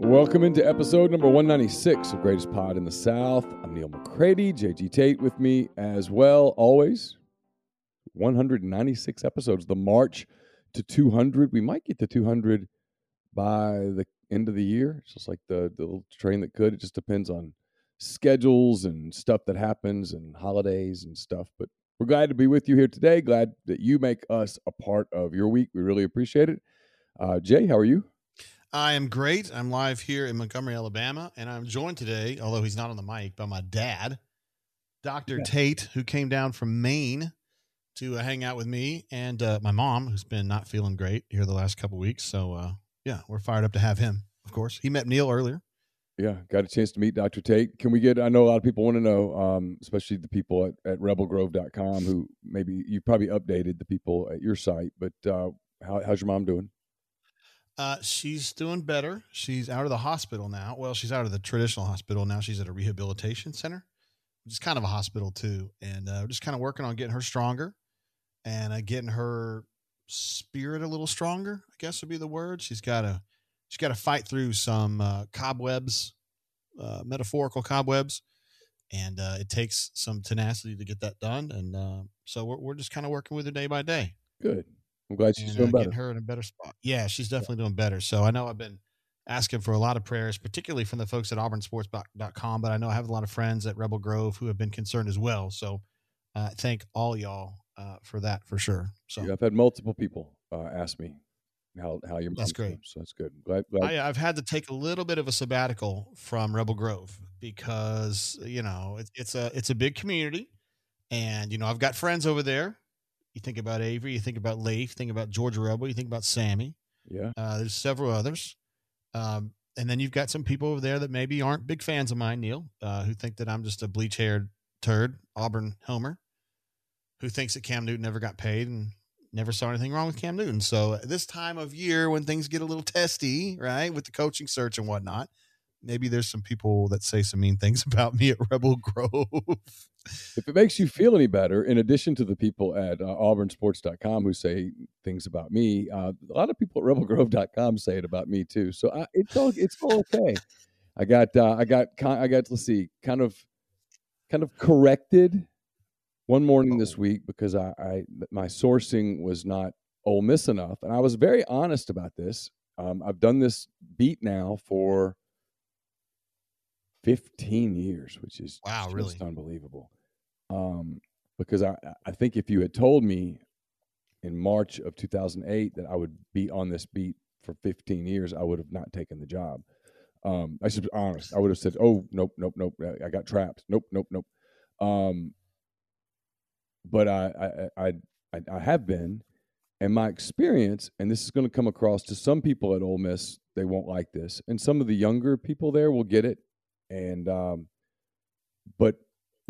Welcome into episode number 196 of Greatest Pod in the South. I'm Neil McCready, J.G. Tate with me as well, always. 196 episodes, the march to 200. We might get to 200 by the end of the year. It's just like the little train that could. It just depends on schedules and stuff that happens and holidays and stuff. But we're glad to be with you here today. Glad that you make us a part of your week. We really appreciate it. Jay, how are you? I am great. I'm live here in Montgomery, Alabama, and I'm joined today, although he's not on the mic, by my dad, Dr. Tate, who came down from Maine to hang out with me, and my mom, who's been not feeling great here the last couple of weeks. So, yeah, we're fired up to have him, of course. He met Neil earlier. Yeah, got a chance to meet Dr. Tate. Can we get, I know a lot of people want to know, especially the people at rebelgrove.com, who maybe you probably updated the people at your site, but how's your mom doing? She's doing better. She's out of the hospital now. Well, she's out of the traditional hospital now. She's at a rehabilitation center, which is kind of a hospital too. And we're just kind of working on getting her stronger and getting her spirit a little stronger, I guess would be the word. She's got to fight through some cobwebs, metaphorical cobwebs, and it takes some tenacity to get that done. And so we're just kind of working with her day by day. Good. I'm glad she's doing better. Getting her in a better spot. Yeah, she's definitely doing better. So I know I've been asking for a lot of prayers, particularly from the folks at AuburnSports.com, but I know I have a lot of friends at Rebel Grove who have been concerned as well. So thank all y'all for that, for sure. So yeah, I've had multiple people ask me how your mom. That's great. So that's good. Glad. I've had to take a little bit of a sabbatical from Rebel Grove because, you know, it's a big community, and, you know, I've got friends over there. You think about Avery, you think about Leif, you think about Georgia Rebel, you think about Sammy. Yeah. There's several others. And then you've got some people over there that maybe aren't big fans of mine, Neil, who think that I'm just a bleach-haired turd, Auburn homer, who thinks that Cam Newton never got paid and never saw anything wrong with Cam Newton. So at this time of year when things get a little testy, right, with the coaching search and whatnot, maybe there's some people that say some mean things about me at Rebel Grove. If it makes you feel any better, in addition to the people at AuburnSports.com who say things about me, a lot of people at RebelGrove.com say it about me too. So it's all okay. I got. Let's see, kind of corrected one morning this week because my sourcing was not Ole Miss enough, and I was very honest about this. I've done this beat now for 15 years, which is wow, really unbelievable. Because I think if you had told me in March of 2008 that I would be on this beat for 15 years, I would have not taken the job. I should be honest. I would have said, oh, nope. I got trapped. Nope. But I have been, and my experience, and this is going to come across to some people at Ole Miss, they won't like this. And some of the younger people there will get it. And, but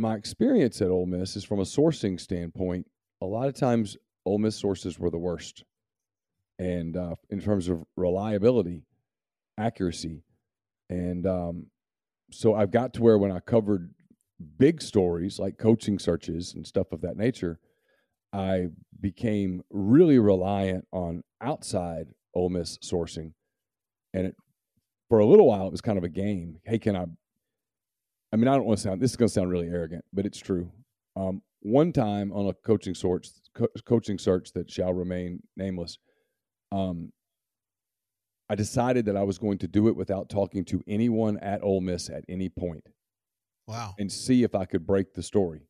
my experience at Ole Miss is from a sourcing standpoint, a lot of times Ole Miss sources were the worst. And, in terms of reliability, accuracy. And, so I've got to where when I covered big stories like coaching searches and stuff of that nature, I became really reliant on outside Ole Miss sourcing And it, for a little while, it was kind of a game. Hey, can I mean, I don't want to sound, this is going to sound really arrogant, but it's true. One time on a coaching search that shall remain nameless, I decided that I was going to do it without talking to anyone at Ole Miss at any point. Wow. And see if I could break the story.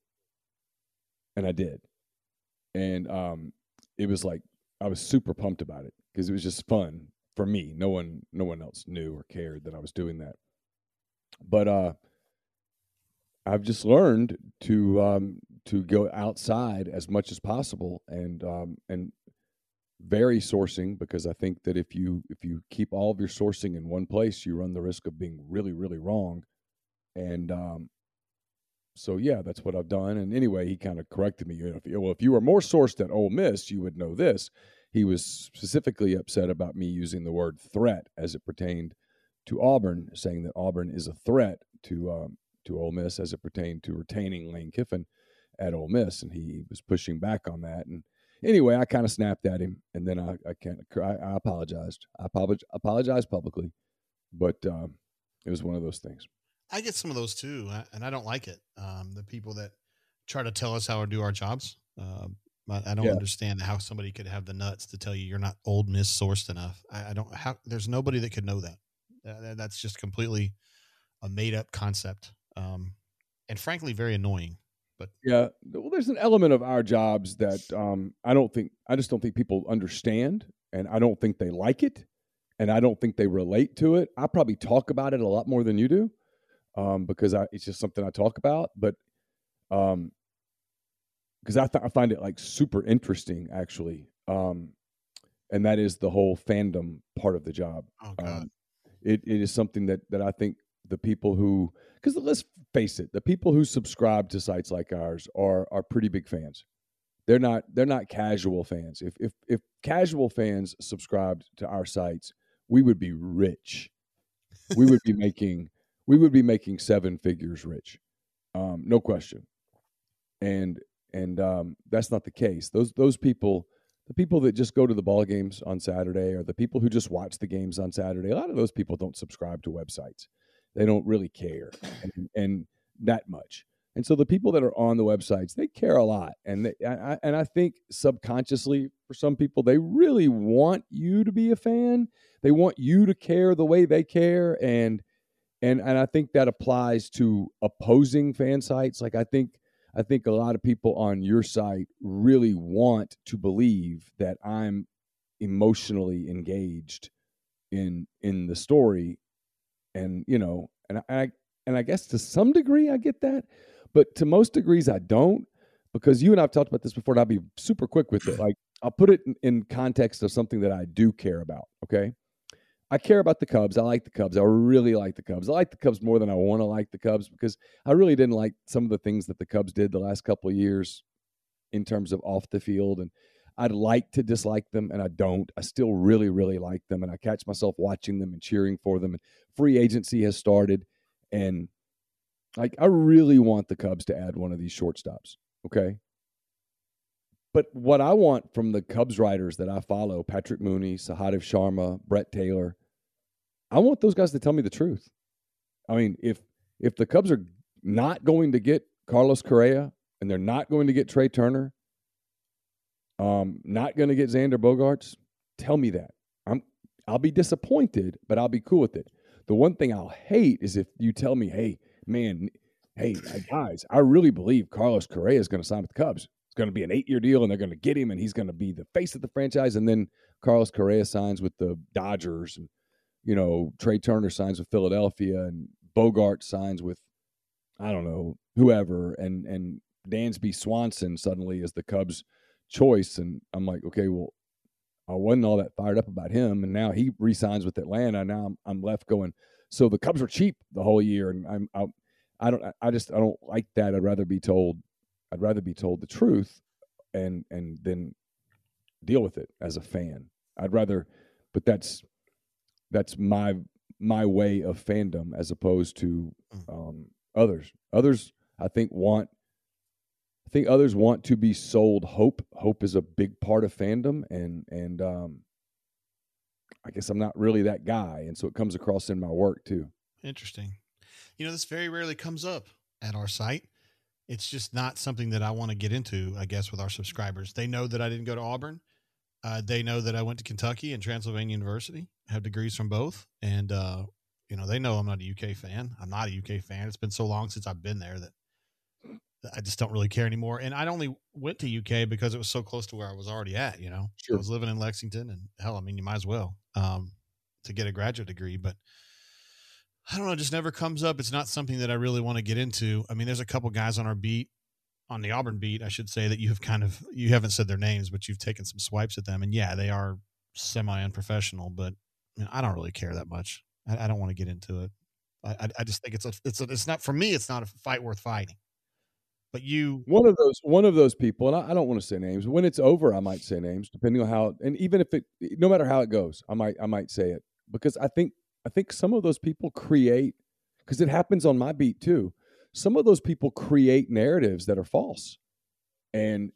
And I did. And it was like, I was super pumped about it because it was just fun for me. No one else knew or cared that I was doing that. But I've just learned to go outside as much as possible and vary sourcing, because I think that if you keep all of your sourcing in one place, you run the risk of being really, really wrong. And so, yeah, that's what I've done. And anyway, he kind of corrected me. If you were more sourced at Ole Miss, you would know this. He was specifically upset about me using the word threat as it pertained to Auburn, saying that Auburn is a threat to Ole Miss as it pertained to retaining Lane Kiffin at Ole Miss. And he was pushing back on that. And anyway, I kind of snapped at him. And then I apologized. I apologized publicly. But it was one of those things. I get some of those too, and I don't like it. The people that try to tell us how to do our jobs, I don't understand how somebody could have the nuts to tell you you're not Old Miss sourced enough. I don't. How, there's nobody that could know that. That's just completely a made up concept, and frankly, very annoying. But yeah, well, there's an element of our jobs that I just don't think people understand, and I don't think they like it, and I don't think they relate to it. I probably talk about it a lot more than you do. Because it's just something I talk about, but because I find it like super interesting, actually, and that is the whole fandom part of the job. Oh, God. It is something that I think the people who, because let's face it, the people who subscribe to sites like ours are pretty big fans. They're not casual fans. If casual fans subscribed to our sites, we would be rich. We would be making. We would be making seven figures rich, no question, and that's not the case. Those people, the people that just go to the ball games on Saturday, or the people who just watch the games on Saturday, a lot of those people don't subscribe to websites. They don't really care, and that much. And so the people that are on the websites, they care a lot, and I think subconsciously for some people, they really want you to be a fan. They want you to care the way they care, And I think that applies to opposing fan sites. Like I think a lot of people on your site really want to believe that I'm emotionally engaged in the story, and you know, and I guess to some degree I get that, but to most degrees I don't, because you and I've talked about this before, and I'll be super quick with it. Like I'll put it in context of something that I do care about. Okay. I care about the Cubs. I like the Cubs. I really like the Cubs. I like the Cubs more than I want to like the Cubs, because I really didn't like some of the things that the Cubs did the last couple of years in terms of off the field. And I'd like to dislike them, and I don't. I still really, really like them, and I catch myself watching them and cheering for them. And free agency has started, and like I really want the Cubs to add one of these shortstops, okay? But what I want from the Cubs writers that I follow, Patrick Mooney, Sahadev Sharma, Brett Taylor, I want those guys to tell me the truth. I mean, if the Cubs are not going to get Carlos Correa, and they're not going to get Trey Turner, not going to get Xander Bogaerts, tell me that. I'll be disappointed, but I'll be cool with it. The one thing I'll hate is if you tell me, hey, guys, I really believe Carlos Correa is going to sign with the Cubs. Going to be an 8-year deal, and they're going to get him, and he's going to be the face of the franchise, and then Carlos Correa signs with the Dodgers, and you know, Trey Turner signs with Philadelphia, and Bogart signs with I don't know whoever, and Dansby Swanson suddenly is the Cubs choice, and I'm like, okay, well, I wasn't all that fired up about him, and now he re-signs with Atlanta, and now I'm left going, so the Cubs are cheap the whole year, and I don't like that. I'd rather be told the truth and then deal with it as a fan. I'd rather, but that's my way of fandom as opposed to others. Others, I think others want to be sold hope. Hope is a big part of fandom, and I guess I'm not really that guy. And so it comes across in my work too. Interesting. You know, this very rarely comes up at our site. It's just not something that I want to get into, I guess, with our subscribers. They know that I didn't go to Auburn. They know that I went to Kentucky and Transylvania University, have degrees from both. And, you know, they know I'm not a UK fan. I'm not a UK fan. It's been so long since I've been there that I just don't really care anymore. And I'd only went to UK because it was so close to where I was already at, you know. Sure. I was living in Lexington, and hell, I mean, you might as well to get a graduate degree. But I don't know, it just never comes up. It's not something that I really want to get into. I mean, there's a couple guys on our beat, on the Auburn beat, I should say, that you have kind of, you haven't said their names, but you've taken some swipes at them. And yeah, they are semi-unprofessional, but I mean, I don't really care that much. I don't want to get into it. I just think it's not for me. It's not a fight worth fighting. But you, one of those people, and I don't want to say names. When it's over, I might say names, depending on how, and even if it, no matter how it goes, I might say it, because I think some of those people create, because it happens on my beat too. Some of those people create narratives that are false, and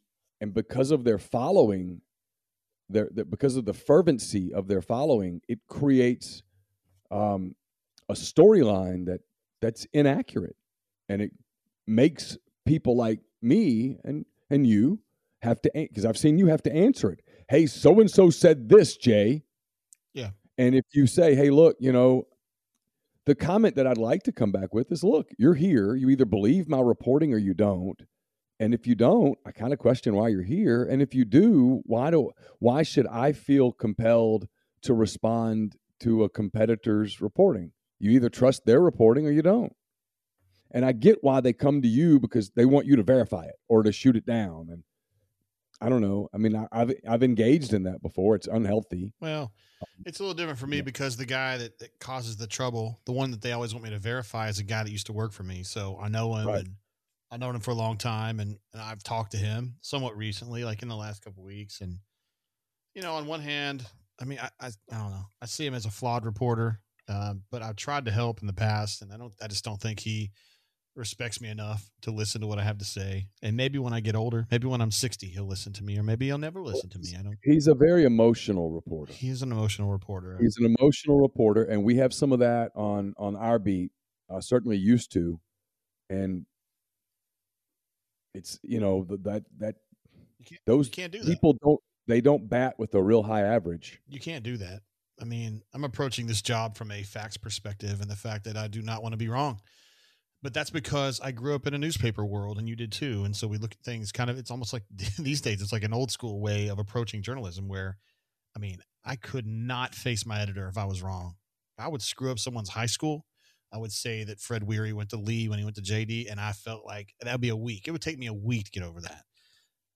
because of their following, because of the fervency of their following, it creates a storyline that's inaccurate, and it makes people like me and you have to, because I've seen you have to answer it. Hey, so and so said this, Jay. Yeah. And if you say, hey, look, you know, the comment that I'd like to come back with is, look, you're here. You either believe my reporting or you don't. And if you don't, I kind of question why you're here. And if you do, why should I feel compelled to respond to a competitor's reporting? You either trust their reporting or you don't. And I get why they come to you, because they want you to verify it or to shoot it down. And I don't know. I mean, I've engaged in that before. It's unhealthy. Well, it's a little different for me, because the guy that causes the trouble, the one that they always want me to verify, is a guy that used to work for me. So I know him, right. And I've known him for a long time, and I've talked to him somewhat recently, like in the last couple of weeks. And, you know, on one hand, I mean, I don't know. I see him as a flawed reporter, but I've tried to help in the past, and I just don't think he respects me enough to listen to what I have to say. And maybe when I get older, maybe when I'm 60, he'll listen to me, or maybe he'll never listen to me. I don't. He's a very emotional reporter. He is an emotional reporter. He's an emotional reporter, and we have some of that on our beat. Certainly used to, and it's, you know, that those can't do that. People don't. They don't bat with a real high average. You can't do that. I mean, I'm approaching this job from a facts perspective and the fact that I do not want to be wrong. But that's because I grew up in a newspaper world, and you did too. And so we look at things kind of, it's almost like these days, it's like an old school way of approaching journalism where, I mean, I could not face my editor if I was wrong. I would screw up someone's high school. I would say that Fred Weary went to Lee when he went to JD, and I felt like that'd be a week. It would take me a week to get over that.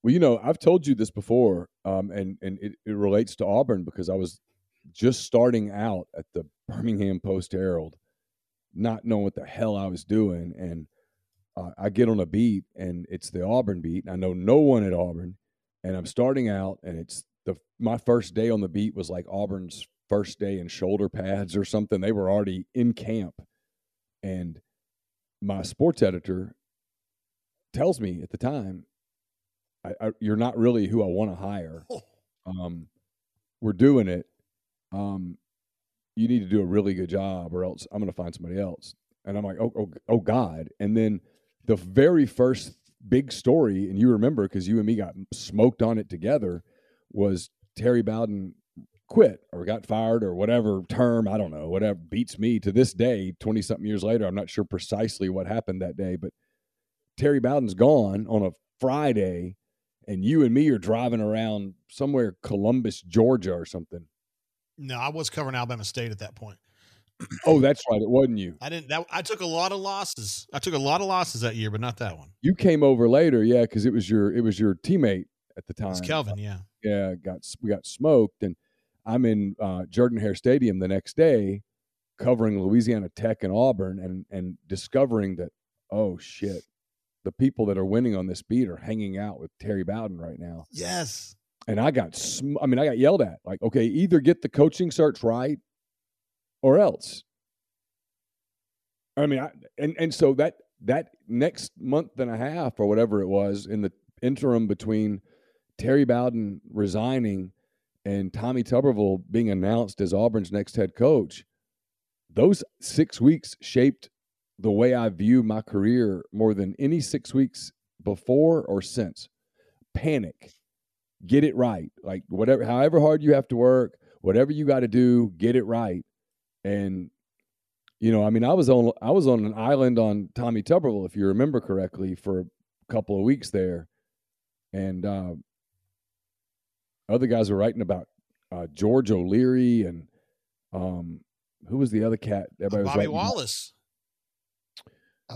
Well, you know, I've told you this before, and it relates to Auburn, because I was just starting out at the Birmingham Post-Herald, not knowing what the hell I was doing. And I get on a beat, and it's the Auburn beat, and I know no one at Auburn, and I'm starting out, and it's my first day on the beat was like Auburn's first day in shoulder pads or something. They were already in camp, and my sports editor tells me at the time, you're not really who I want to hire. We're doing it. You need to do a really good job, or else I'm going to find somebody else. And I'm like, oh God. And then the very first big story, and you remember, because you and me got smoked on it together, was Terry Bowden quit or got fired or whatever term, I don't know, whatever, beats me to this day, 20 something years later. I'm not sure precisely what happened that day, but Terry Bowden's gone on a Friday, and you and me are driving around somewhere, Columbus, Georgia or something. No, I was covering Alabama State at that point. Oh, that's right. It wasn't you. I took a lot of losses. I took a lot of losses that year, but not that one. You came over later. Yeah. Cause it was your teammate at the time. It was Kelvin. Yeah. Yeah. We got smoked, and I'm in Jordan-Hare Stadium the next day covering Louisiana Tech and Auburn, and discovering that, oh shit, the people that are winning on this beat are hanging out with Terry Bowden right now. Yes. And I got yelled at, like, okay, either get the coaching search right or else. I mean, and so that next month and a half or whatever it was, in the interim between Terry Bowden resigning and Tommy Tuberville being announced as Auburn's next head coach, those 6 weeks shaped the way I view my career more than any 6 weeks before or since. Panic. Get it right. Like whatever, however hard you have to work, whatever you got to do, get it right. And, you know, I mean, I was on an island on Tommy Tuberville, if you remember correctly, for a couple of weeks there. And other guys were writing about George O'Leary and who was the other cat? Everybody was Bobby Wallace.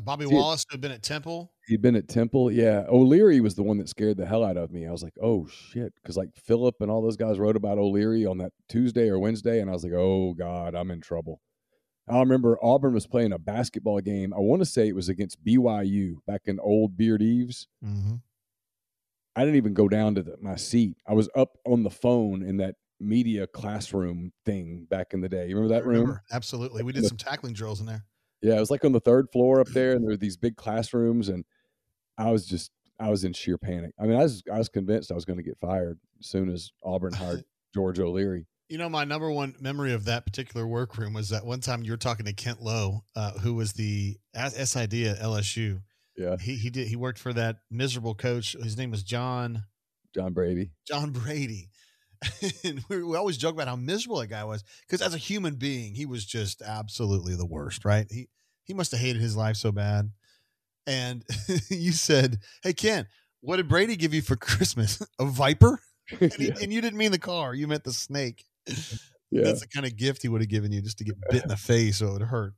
Bobby Wallace had been at Temple. He'd been at Temple, yeah. O'Leary was the one that scared the hell out of me. I was like, oh, shit. Because, like, Philip and all those guys wrote about O'Leary on that Tuesday or Wednesday, and I was like, oh, God, I'm in trouble. I remember Auburn was playing a basketball game. I want to say it was against BYU back in old Beard Eves. Mm-hmm. I didn't even go down to my seat. I was up on the phone in that media classroom thing back in the day. You remember that room? Absolutely. We did some tackling drills in there. Yeah, it was like on the third floor up there, and there were these big classrooms, and I was in sheer panic. I mean, I was convinced I was going to get fired as soon as Auburn hired George O'Leary. You know, my number one memory of that particular workroom was that one time you were talking to Kent Lowe, who was the SID at LSU. Yeah, he worked for that miserable coach. His name was John Brady. John Brady. And we always joke about how miserable that guy was, because as a human being, he was just absolutely the worst, right? He must have hated his life so bad. And you said, hey, Ken, what did Brady give you for Christmas? A viper? And, and you didn't mean the car. You meant the snake. Yeah. That's the kind of gift he would have given you, just to get bit in the face so it would hurt.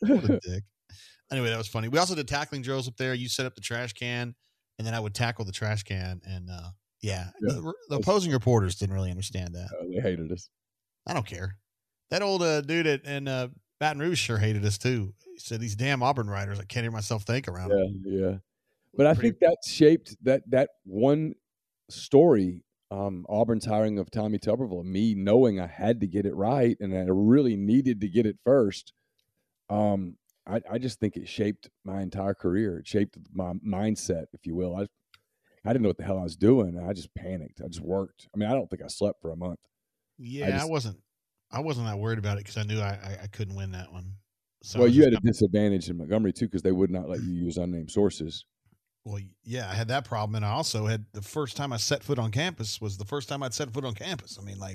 What a dick. Anyway, that was funny. We also did tackling drills up there. You set up the trash can, and then I would tackle the trash can, and yeah. The opposing reporters didn't really understand that. They hated us. I don't care. That old dude in Baton Rouge sure hated us too. He said, these damn Auburn writers, I can't hear myself think around them. Yeah. But I think that shaped that one story, Auburn's hiring of Tommy Tuberville, me knowing I had to get it right and I really needed to get it first. I just think it shaped my entire career. It shaped my mindset, if you will. I didn't know what the hell I was doing. I just panicked. I just worked. I mean, I don't think I slept for a month. Yeah, I wasn't that worried about it because I knew I couldn't win that one. So well, you had a disadvantage in Montgomery too, because they would not let you use unnamed sources. Well, yeah, I had that problem, and I also had the first time I set foot on campus was the first time I'd set foot on campus. I mean, like,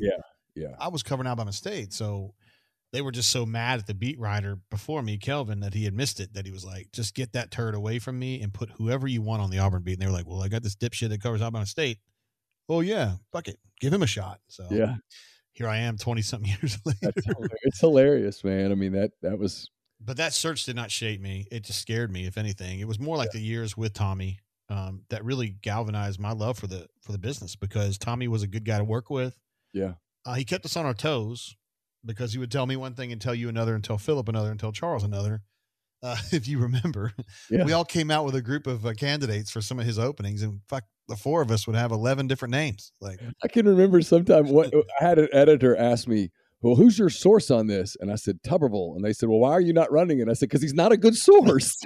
yeah, I was covered out by mistake. So they were just so mad at the beat writer before me, Kelvin, that he had missed it, that he was like, just get that turd away from me and put whoever you want on the Auburn beat. And they were like, well, I got this dipshit that covers Alabama State. Oh, yeah, fuck it. Give him a shot. So yeah, here I am 20-something years later. It's hilarious, man. I mean, that was. But that search did not shape me. It just scared me, if anything. It was more like the years with Tommy that really galvanized my love for the business, because Tommy was a good guy to work with. Yeah. He kept us on our toes, because he would tell me one thing and tell you another, and tell Philip another, and tell Charles another. If you remember, we all came out with a group of candidates for some of his openings, and fuck, the four of us would have 11 different names. Like, I can remember sometime what I had an editor ask me, well, who's your source on this? And I said, Tuberville. And they said, well, why are you not running it? I said, because he's not a good source.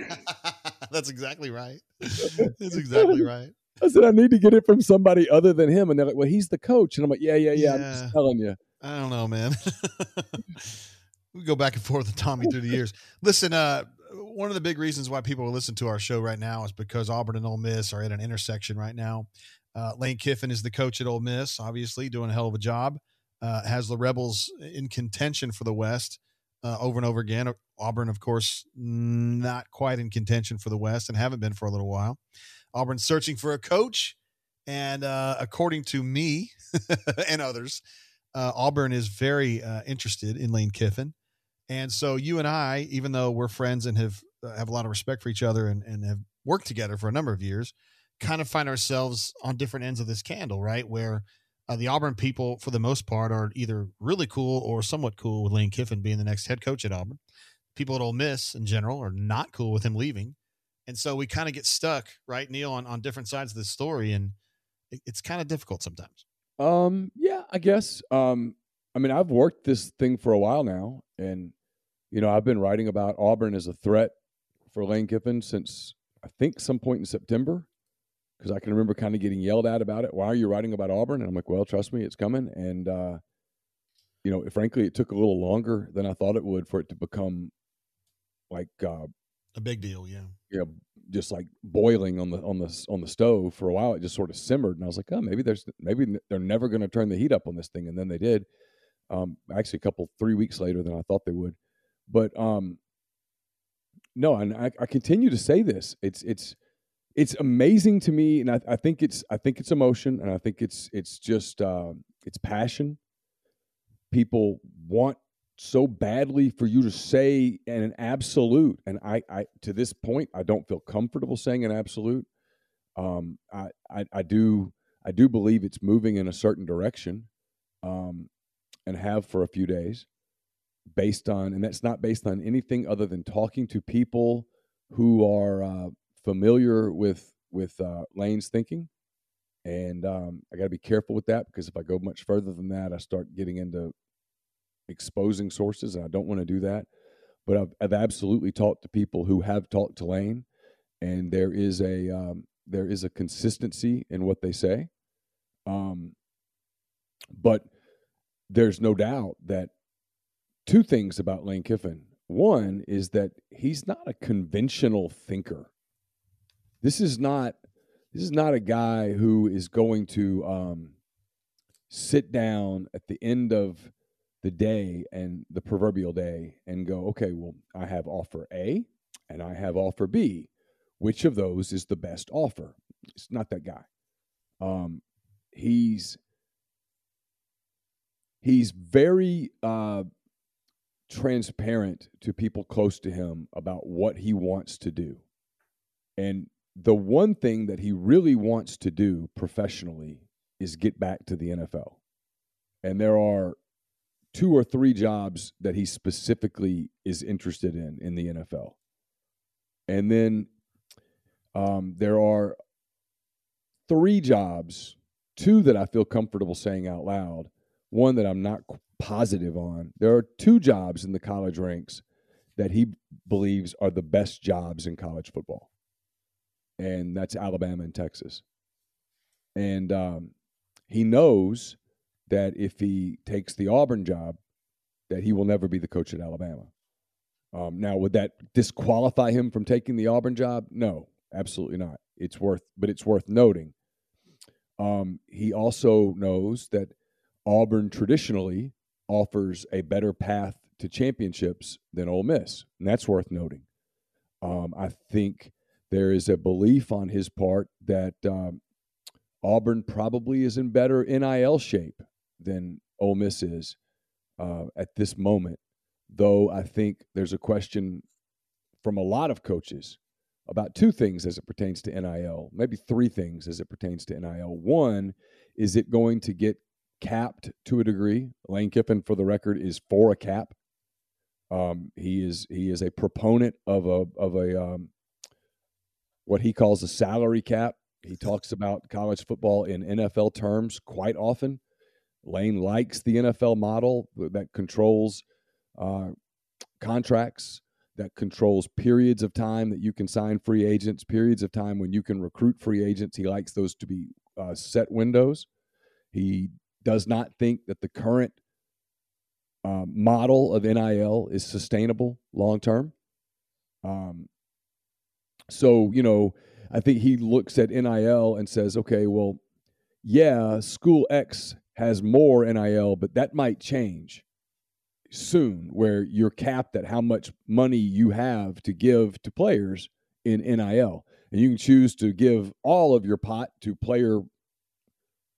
That's exactly right. That's exactly right. I said, I need to get it from somebody other than him. And they're like, well, he's the coach. And I'm like, yeah. I'm just telling you. I don't know, man. We go back and forth with Tommy through the years. Listen, one of the big reasons why people will listen to our show right now is because Auburn and Ole Miss are at an intersection right now. Lane Kiffin is the coach at Ole Miss, obviously doing a hell of a job. Has the Rebels in contention for the West over and over again. Auburn, of course, not quite in contention for the West, and haven't been for a little while. Auburn's searching for a coach, and according to me and others, Auburn is very interested in Lane Kiffin. And so you and I, even though we're friends and have a lot of respect for each other and have worked together for a number of years, kind of find ourselves on different ends of this candle, right? Where the Auburn people, for the most part, are either really cool or somewhat cool with Lane Kiffin being the next head coach at Auburn. People at Ole Miss in general are not cool with him leaving. And so we kind of get stuck, right, Neil, on different sides of this story. And it's kind of difficult sometimes. Yeah, I guess. I mean, I've worked this thing for a while now, and, you know, I've been writing about Auburn as a threat for Lane Kiffin since I think some point in September. because I can remember kind of getting yelled at about it. Why are you writing about Auburn? And I'm like, well, trust me, it's coming. And, you know, frankly, it took a little longer than I thought it would for it to become like a big deal. Yeah. Yeah. You know, just like boiling on the stove for a while. It just sort of simmered. And I was like, oh, maybe they're never going to turn the heat up on this thing. And then they did, actually 3 weeks later than I thought they would. But, no, and I continue to say this. It's amazing to me, and I think it's emotion, and I think it's just it's passion. People want so badly for you to say an absolute, and I to this point I don't feel comfortable saying an absolute. I do believe it's moving in a certain direction, and have for a few days, based on, and that's not based on anything other than talking to people who are familiar with Lane's thinking. And I got to be careful with that, because if I go much further than that, I start getting into exposing sources, and I don't want to do that. But I've absolutely talked to people who have talked to Lane, and there is a consistency in what they say. But there's no doubt that two things about Lane Kiffin. One is that he's not a conventional thinker. This is not a guy who is going to sit down at the end of the day, and the proverbial day, and go, okay, well, I have offer A and I have offer B. Which of those is the best offer? It's not that guy. He's very transparent to people close to him about what he wants to do. And the one thing that he really wants to do professionally is get back to the NFL. And there are 2 or 3 jobs that he specifically is interested in the NFL. And then there are 3 jobs, 2 that I feel comfortable saying out loud, one that I'm not positive on. There are 2 jobs in the college ranks that he believes are the best jobs in college football. And that's Alabama and Texas. And he knows that if he takes the Auburn job, that he will never be the coach at Alabama. Now, would that disqualify him from taking the Auburn job? No, absolutely not. It's worth noting. He also knows that Auburn traditionally offers a better path to championships than Ole Miss, and that's worth noting. I think there is a belief on his part that Auburn probably is in better NIL shape than Ole Miss is at this moment, though I think there's a question from a lot of coaches about 2 things as it pertains to NIL, maybe 3 things as it pertains to NIL. One, is it going to get capped to a degree? Lane Kiffin, for the record, is for a cap. He is a proponent of a what he calls a salary cap. He talks about college football in NFL terms quite often. Lane likes the NFL model that controls contracts, that controls periods of time that you can sign free agents, periods of time when you can recruit free agents. He likes those to be set windows. He does not think that the current model of NIL is sustainable long-term. So, you know, I think he looks at NIL and says, okay, well, yeah, school X has more NIL, but that might change soon, where you're capped at how much money you have to give to players in NIL. And you can choose to give all of your pot to player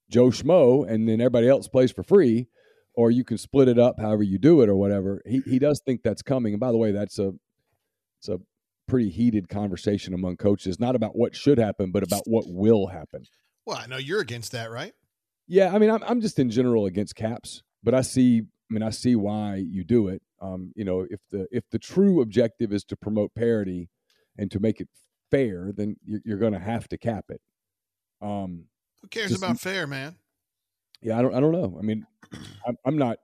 Joe Schmo, and then everybody else plays for free, or you can split it up however you do it or whatever. He does think that's coming. And by the way, it's a pretty heated conversation among coaches, not about what should happen, but about what will happen. Well, I know you're against that, right? Yeah. I mean, I'm just in general against caps, but I see why you do it. You know, if the true objective is to promote parity and to make it fair, then you're going to have to cap it. Who cares about fair, man? Yeah. I don't know. I mean, I'm not,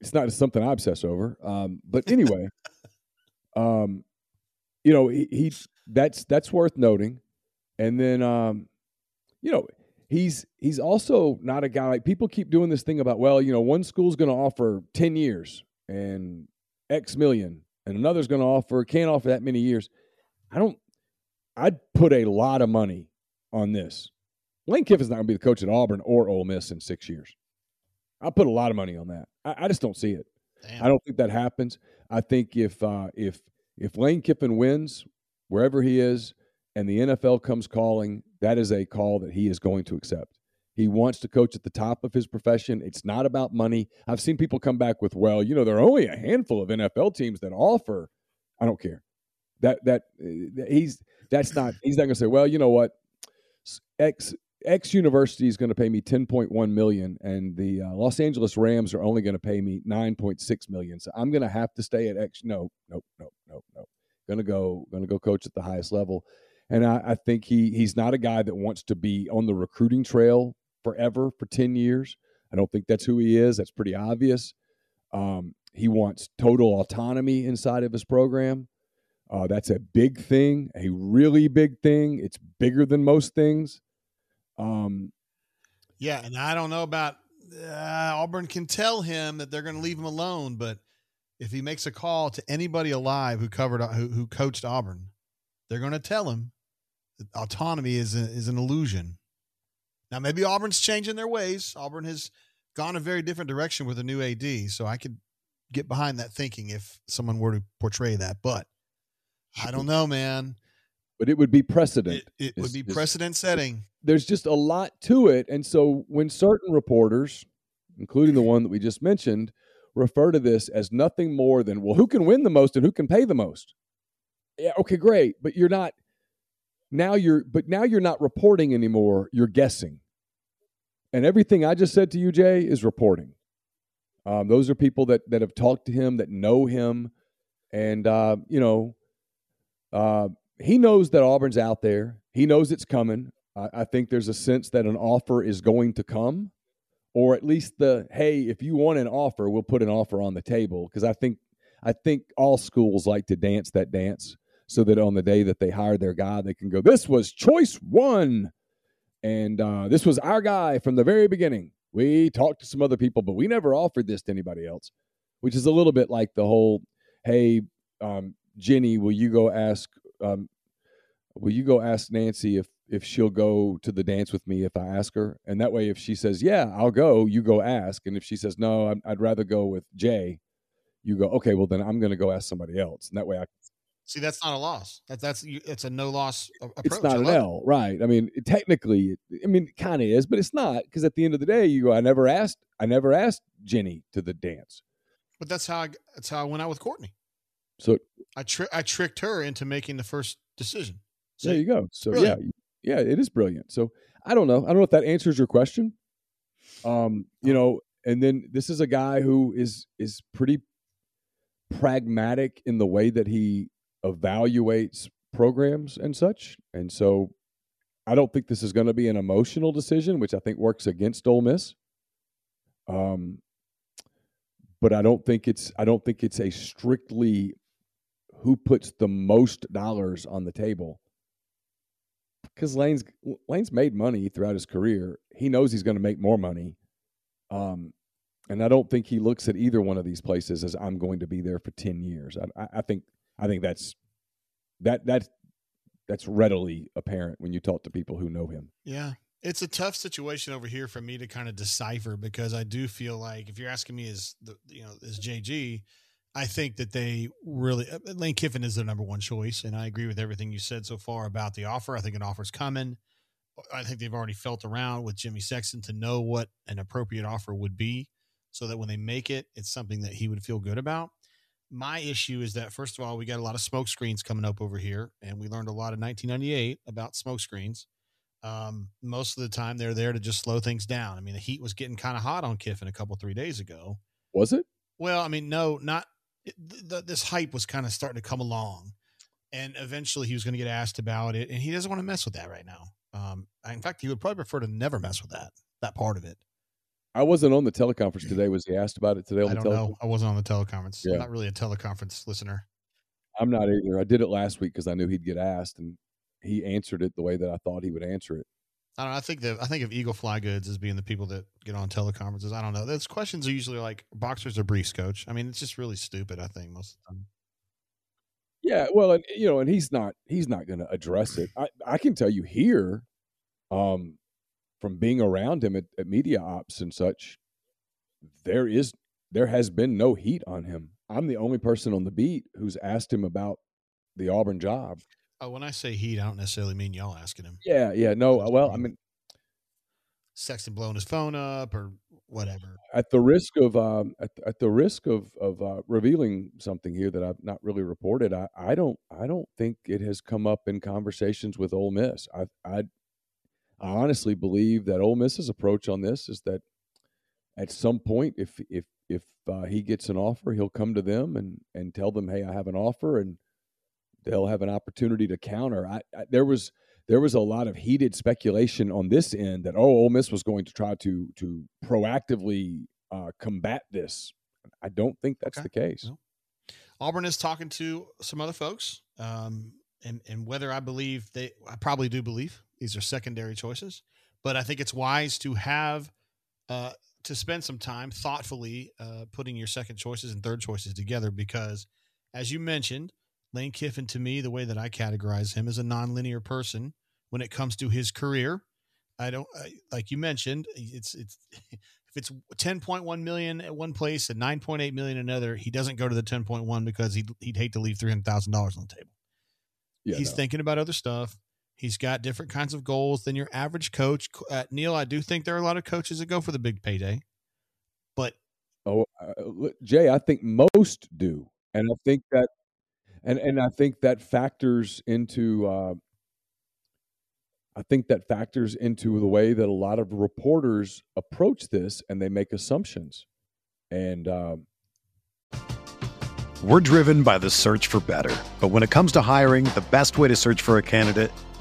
it's not something I obsess over. But anyway, you know, that's worth noting. And then, you know, he's also not a guy, like, people keep doing this thing about, well, you know, one school's going to offer 10 years and X million, and another's going to offer, can't offer that many years. I'd put a lot of money on this. Lane Kiffin's not going to be the coach at Auburn or Ole Miss in 6 years. I put a lot of money on that. I just don't see it. Damn. I don't think that happens. I think if Lane Kiffin wins wherever he is and the NFL comes calling, that is a call that he is going to accept. He wants to coach at the top of his profession. It's not about money. I've seen people come back with, well, you know, there are only a handful of NFL teams that offer. I don't care. He's not going to say, well, you know what, X university is going to pay me $10.1 million, and the Los Angeles Rams are only going to pay me $9.6 million. So I'm going to have to stay at X. No. Going to go coach at the highest level. And I think he's not a guy that wants to be on the recruiting trail forever for 10 years. I don't think that's who he is. That's pretty obvious. He wants total autonomy inside of his program. That's a big thing, a really big thing. It's bigger than most things. Yeah, and I don't know about Auburn can tell him that they're going to leave him alone, but if he makes a call to anybody alive who coached Auburn, they're going to tell him that autonomy is an illusion. Now, maybe Auburn's changing their ways. Auburn has gone a very different direction with a new AD, so I could get behind that thinking if someone were to portray that, but I don't know, man. But it would be precedent. It would be precedent setting. There's just a lot to it. And so when certain reporters, including the one that we just mentioned, refer to this as nothing more than, well, who can win the most and who can pay the most? Yeah, okay, great. But you're not reporting anymore. You're guessing. And everything I just said to you, Jay, is reporting. Those are people that have talked to him, that know him. And, you know, he knows that Auburn's out there. He knows it's coming. I think there's a sense that an offer is going to come, or at least hey, if you want an offer, we'll put an offer on the table. Because I think all schools like to dance that dance so that on the day that they hire their guy, they can go, this was choice one. And this was our guy from the very beginning. We talked to some other people, but we never offered this to anybody else, which is a little bit like the whole, hey, Jenny, will you go ask Nancy if she'll go to the dance with me if I ask her? And that way, if she says, yeah, I'll go, you go ask. And if she says, no, I'd rather go with Jay, you go, okay, well, then I'm going to go ask somebody else. And that way I can. See, that's not a loss. It's a no-loss approach. It's not an L, right. I mean, technically, it kind of is, but it's not. Because at the end of the day, you go, I never asked Jenny to the dance. But that's how I went out with Courtney. So I tricked her into making the first decision. So there you go. So brilliant. Yeah, it is brilliant. So I don't know. I don't know if that answers your question. You know, and then this is a guy who is pretty pragmatic in the way that he evaluates programs and such. And so I don't think this is going to be an emotional decision, which I think works against Ole Miss. But I don't think it's a strictly who puts the most dollars on the table, because Lane's made money throughout his career. He knows he's going to make more money. And I don't think he looks at either one of these places as I'm going to be there for 10 years. I think that's readily apparent when you talk to people who know him. Yeah. It's a tough situation over here for me to kind of decipher, because I do feel like if you're asking me as JG, I think that they really – Lane Kiffin is their number one choice, and I agree with everything you said so far about the offer. I think an offer's coming. I think they've already felt around with Jimmy Sexton to know what an appropriate offer would be, so that when they make it, it's something that he would feel good about. My issue is that, first of all, we got a lot of smoke screens coming up over here, and we learned a lot in 1998 about smoke screens. Most of the time they're there to just slow things down. I mean, the heat was getting kind of hot on Kiffin a couple, 3 days ago. Was it? Well, I mean, no, not this hype was kind of starting to come along, and eventually he was going to get asked about it, and he doesn't want to mess with that right now. In fact, he would probably prefer to never mess with that part of it. I wasn't on the teleconference today. Was he asked about it today? I don't know. I wasn't on the teleconference. Yeah. I'm not really a teleconference listener. I'm not either. I did it last week because I knew he'd get asked, and he answered it the way that I thought he would answer it. I don't know. I think of Eagle Fly Goods as being the people that get on teleconferences. I don't know. Those questions are usually like boxers or briefs, coach. I mean, it's just really stupid, I think, most of the time. Yeah, well, and you know, and he's not going to address it. I can tell you here, from being around him at media ops and such, there has been no heat on him. I'm the only person on the beat who's asked him about the Auburn job. Oh, when I say heat, I don't necessarily mean y'all asking him. Yeah, no. Well, I mean, Sexton blowing his phone up or whatever. At the risk of revealing something here that I've not really reported, I don't think it has come up in conversations with Ole Miss. I honestly believe that Ole Miss's approach on this is that at some point, if he gets an offer, he'll come to them and tell them, hey, I have an offer, and they'll have an opportunity to counter. There was a lot of heated speculation on this end that, Ole Miss was going to try to proactively combat this. I don't think that's the case. No. Auburn is talking to some other folks, and whether I believe I probably do believe these are secondary choices, but I think it's wise to have to spend some time thoughtfully putting your second choices and third choices together, because, as you mentioned, Lane Kiffin, to me, the way that I categorize him, is a nonlinear person when it comes to his career. Like you mentioned, it's if it's $10.1 million at one place and $9.8 million another, he doesn't go to the 10.1 because he'd hate to leave $300,000 on the table. Yeah, he's thinking about other stuff. He's got different kinds of goals than your average coach. Neil, I do think there are a lot of coaches that go for the big payday, but Jay, I think most do, and I think that. And I think that factors into the way that a lot of reporters approach this, and they make assumptions. And we're driven by the search for better. But when it comes to hiring, the best way to search for a candidate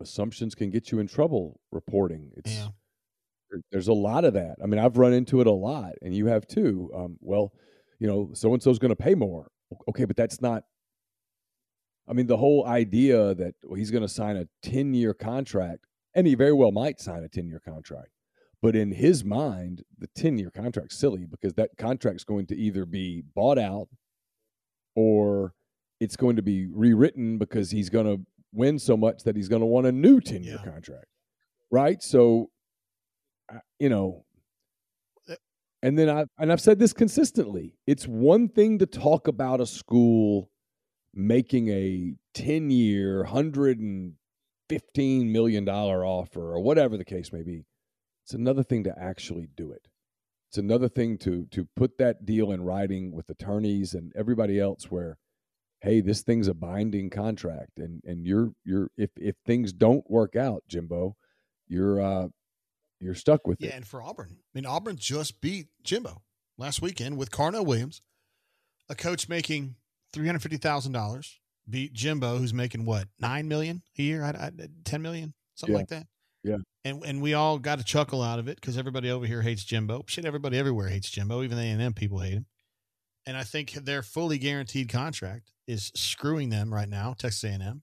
Assumptions can get you in trouble reporting. There's a lot of that. I mean, I've run into it a lot, and you have too. Well, you know, so-and-so's going to pay more. Okay, but that's not, I mean, the whole idea that he's going to sign a 10-year contract, and he very well might sign a 10-year contract, but in his mind, the 10-year contract's silly because that contract's going to either be bought out or it's going to be rewritten because he's going to win so much that he's going to want a new 10-year contract, right? So you know, and then I've said this consistently. It's one thing to talk about a school making a 10-year, $115 million offer or whatever the case may be. It's another thing to actually do it. It's another thing to put that deal in writing with attorneys and everybody else where, hey, this thing's a binding contract, and you're if things don't work out, Jimbo, you're stuck with it. Yeah, and for Auburn, I mean, Auburn just beat Jimbo last weekend with Carnell Williams, a coach making $350,000, beat Jimbo, who's making what, $9 million a year, $10 million, something like that. Yeah. And we all got a chuckle out of it because everybody over here hates Jimbo. Shit, everybody everywhere hates Jimbo. Even A&M people hate him. And I think their fully guaranteed contract is screwing them right now, Texas A&M.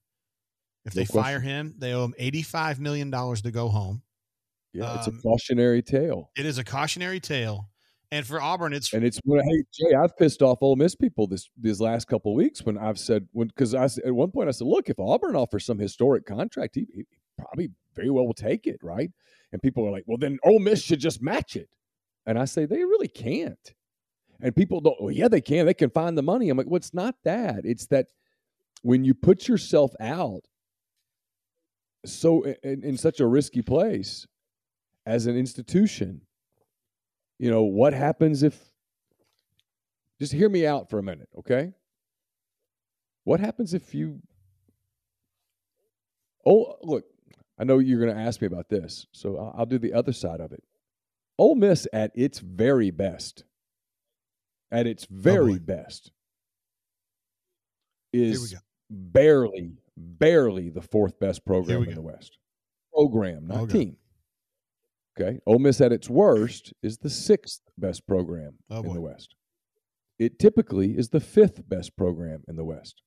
If they fire him, they owe him $85 million to go home. Yeah, it's a cautionary tale. It is a cautionary tale. And for Auburn, it's... And it's, hey, Jay, I've pissed off Ole Miss people these last couple of weeks when I've said... Because at one point I said, look, if Auburn offers some historic contract, he probably very well will take it, right? And people are like, well, then Ole Miss should just match it. And I say, they really can't. And people don't, well, yeah, they can. They can find the money. I'm like, well, it's not that. It's that when you put yourself out so in such a risky place as an institution, you know, what happens if, just hear me out for a minute, okay? What happens if you, oh, look, I know you're going to ask me about this, so I'll do the other side of it. Ole Miss at its very best. At its very best is barely the fourth best program in the West. Program, not team. Okay. Ole Miss at its worst is the sixth best program in the West. It typically is the fifth best program in the West.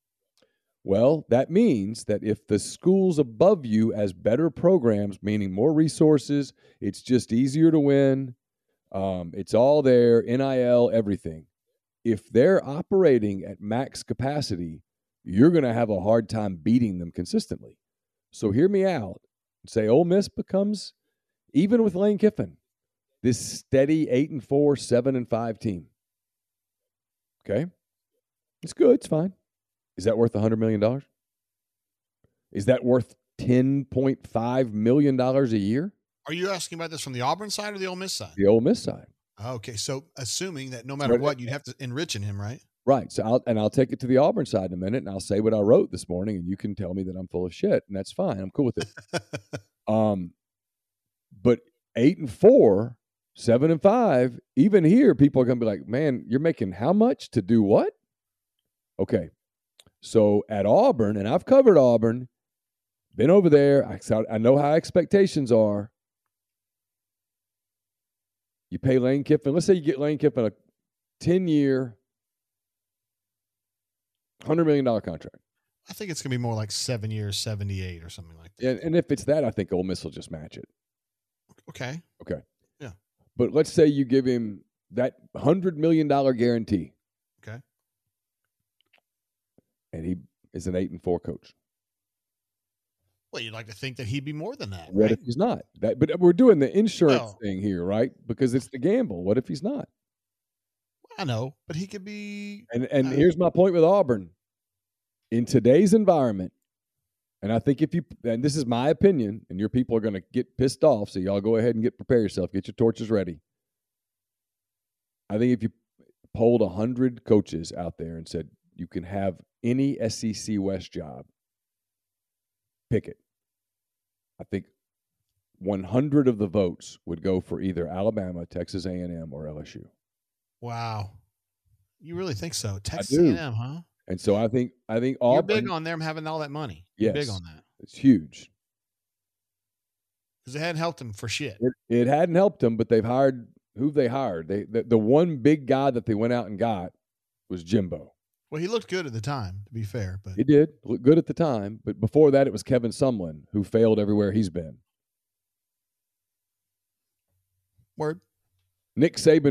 Well, that means that if the schools above you as better programs, meaning more resources, it's just easier to win. It's all there, NIL, everything. If they're operating at max capacity, you're going to have a hard time beating them consistently. So hear me out and say Ole Miss becomes, even with Lane Kiffin, this steady 8-4, 7-5 team. Okay? It's good. It's fine. Is that worth $100 million? Is that worth $10.5 million a year? Are you asking about this from the Auburn side or the Ole Miss side? The Ole Miss side. Okay, so assuming that no matter what, you'd have to enrich in him, right? Right. So I'll take it to the Auburn side in a minute, and I'll say what I wrote this morning, and you can tell me that I'm full of shit, and that's fine. I'm cool with it. But 8-4, 7-5, even here, people are going to be like, "Man, you're making how much to do what?" Okay. So at Auburn, and I've covered Auburn, been over there. I know how expectations are. You pay Lane Kiffin. Let's say you get Lane Kiffin a 10-year, $100 million contract. I think it's going to be more like 7 years, 78 or something like that. And if it's that, I think Ole Miss will just match it. Okay. Okay. Yeah. But let's say you give him that $100 million guarantee. Okay. And he is an 8-4 coach. Well, you'd like to think that he'd be more than that. What if he's not? But we're doing the insurance thing here, right? Because it's the gamble. What if he's not? I know, but he could be. And here's my point with Auburn. In today's environment, and I think if you, and this is my opinion, and your people are going to get pissed off, so y'all go ahead and prepare yourself. Get your torches ready. I think if you polled 100 coaches out there and said, you can have any SEC West job, pick it. I think 100 of the votes would go for either Alabama, Texas A&M, or LSU. Wow. You really think so? Texas A&M, huh? And so I think Auburn... You're big on them having all that money. Yes. You're big on that. It's huge. Because it hadn't helped them for shit. It hadn't helped them, but they've hired... Who they hired? The one big guy that they went out and got was Jimbo. Well, he looked good at the time, to be fair. But he did look good at the time, but before that, it was Kevin Sumlin, who failed everywhere he's been. Word. Nick Saban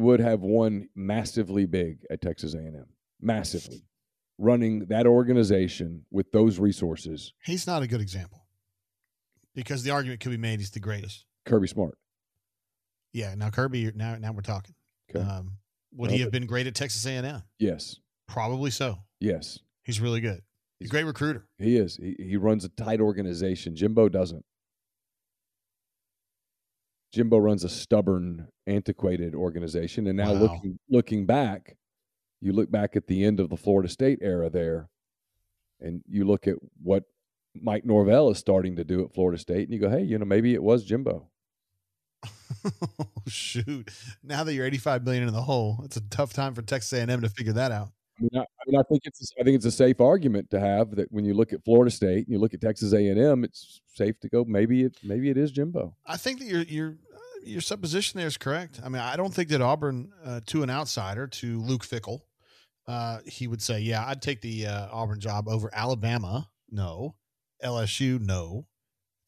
would have won massively big at Texas A&M. Massively. Running that organization with those resources. He's not a good example because the argument could be made he's the greatest. Kirby Smart. Yeah, now Kirby, now we're talking. Okay. Would he have been great at Texas A&M? Yes. Probably so. Yes. He's really good. He's a great recruiter. He is. He runs a tight organization. Jimbo doesn't. Jimbo runs a stubborn, antiquated organization. And now looking back, you look back at the end of the Florida State era there, and you look at what Mike Norvell is starting to do at Florida State, and you go, hey, maybe it was Jimbo. Oh, shoot. Now that you're $85 million in the hole, it's a tough time for Texas A&M to figure that out. I mean, I think it's a safe argument to have that when you look at Florida State and you look at Texas A&M, it's safe to go, maybe it is Jimbo. I think that your supposition there is correct. I mean, I don't think that Auburn, to an outsider, to Luke Fickell, he would say, yeah, I'd take the Auburn job over Alabama. No. LSU. No.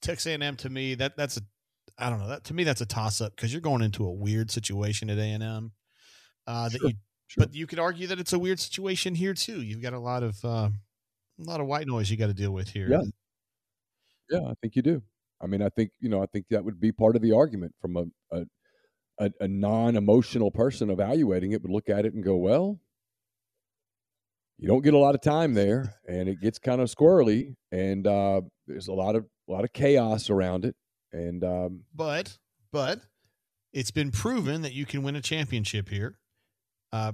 Texas A&M, to me, that's I don't know. To me, that's a toss-up because you're going into a weird situation at A&M. Sure. But you could argue that it's a weird situation here too. You've got a lot of white noise you got to deal with here. Yeah. Yeah, I think you do. I mean, I think that would be part of the argument from a non-emotional person evaluating it would look at it and go, well, you don't get a lot of time there, and it gets kind of squirrely, and there's a lot of chaos around it, and but it's been proven that you can win a championship here.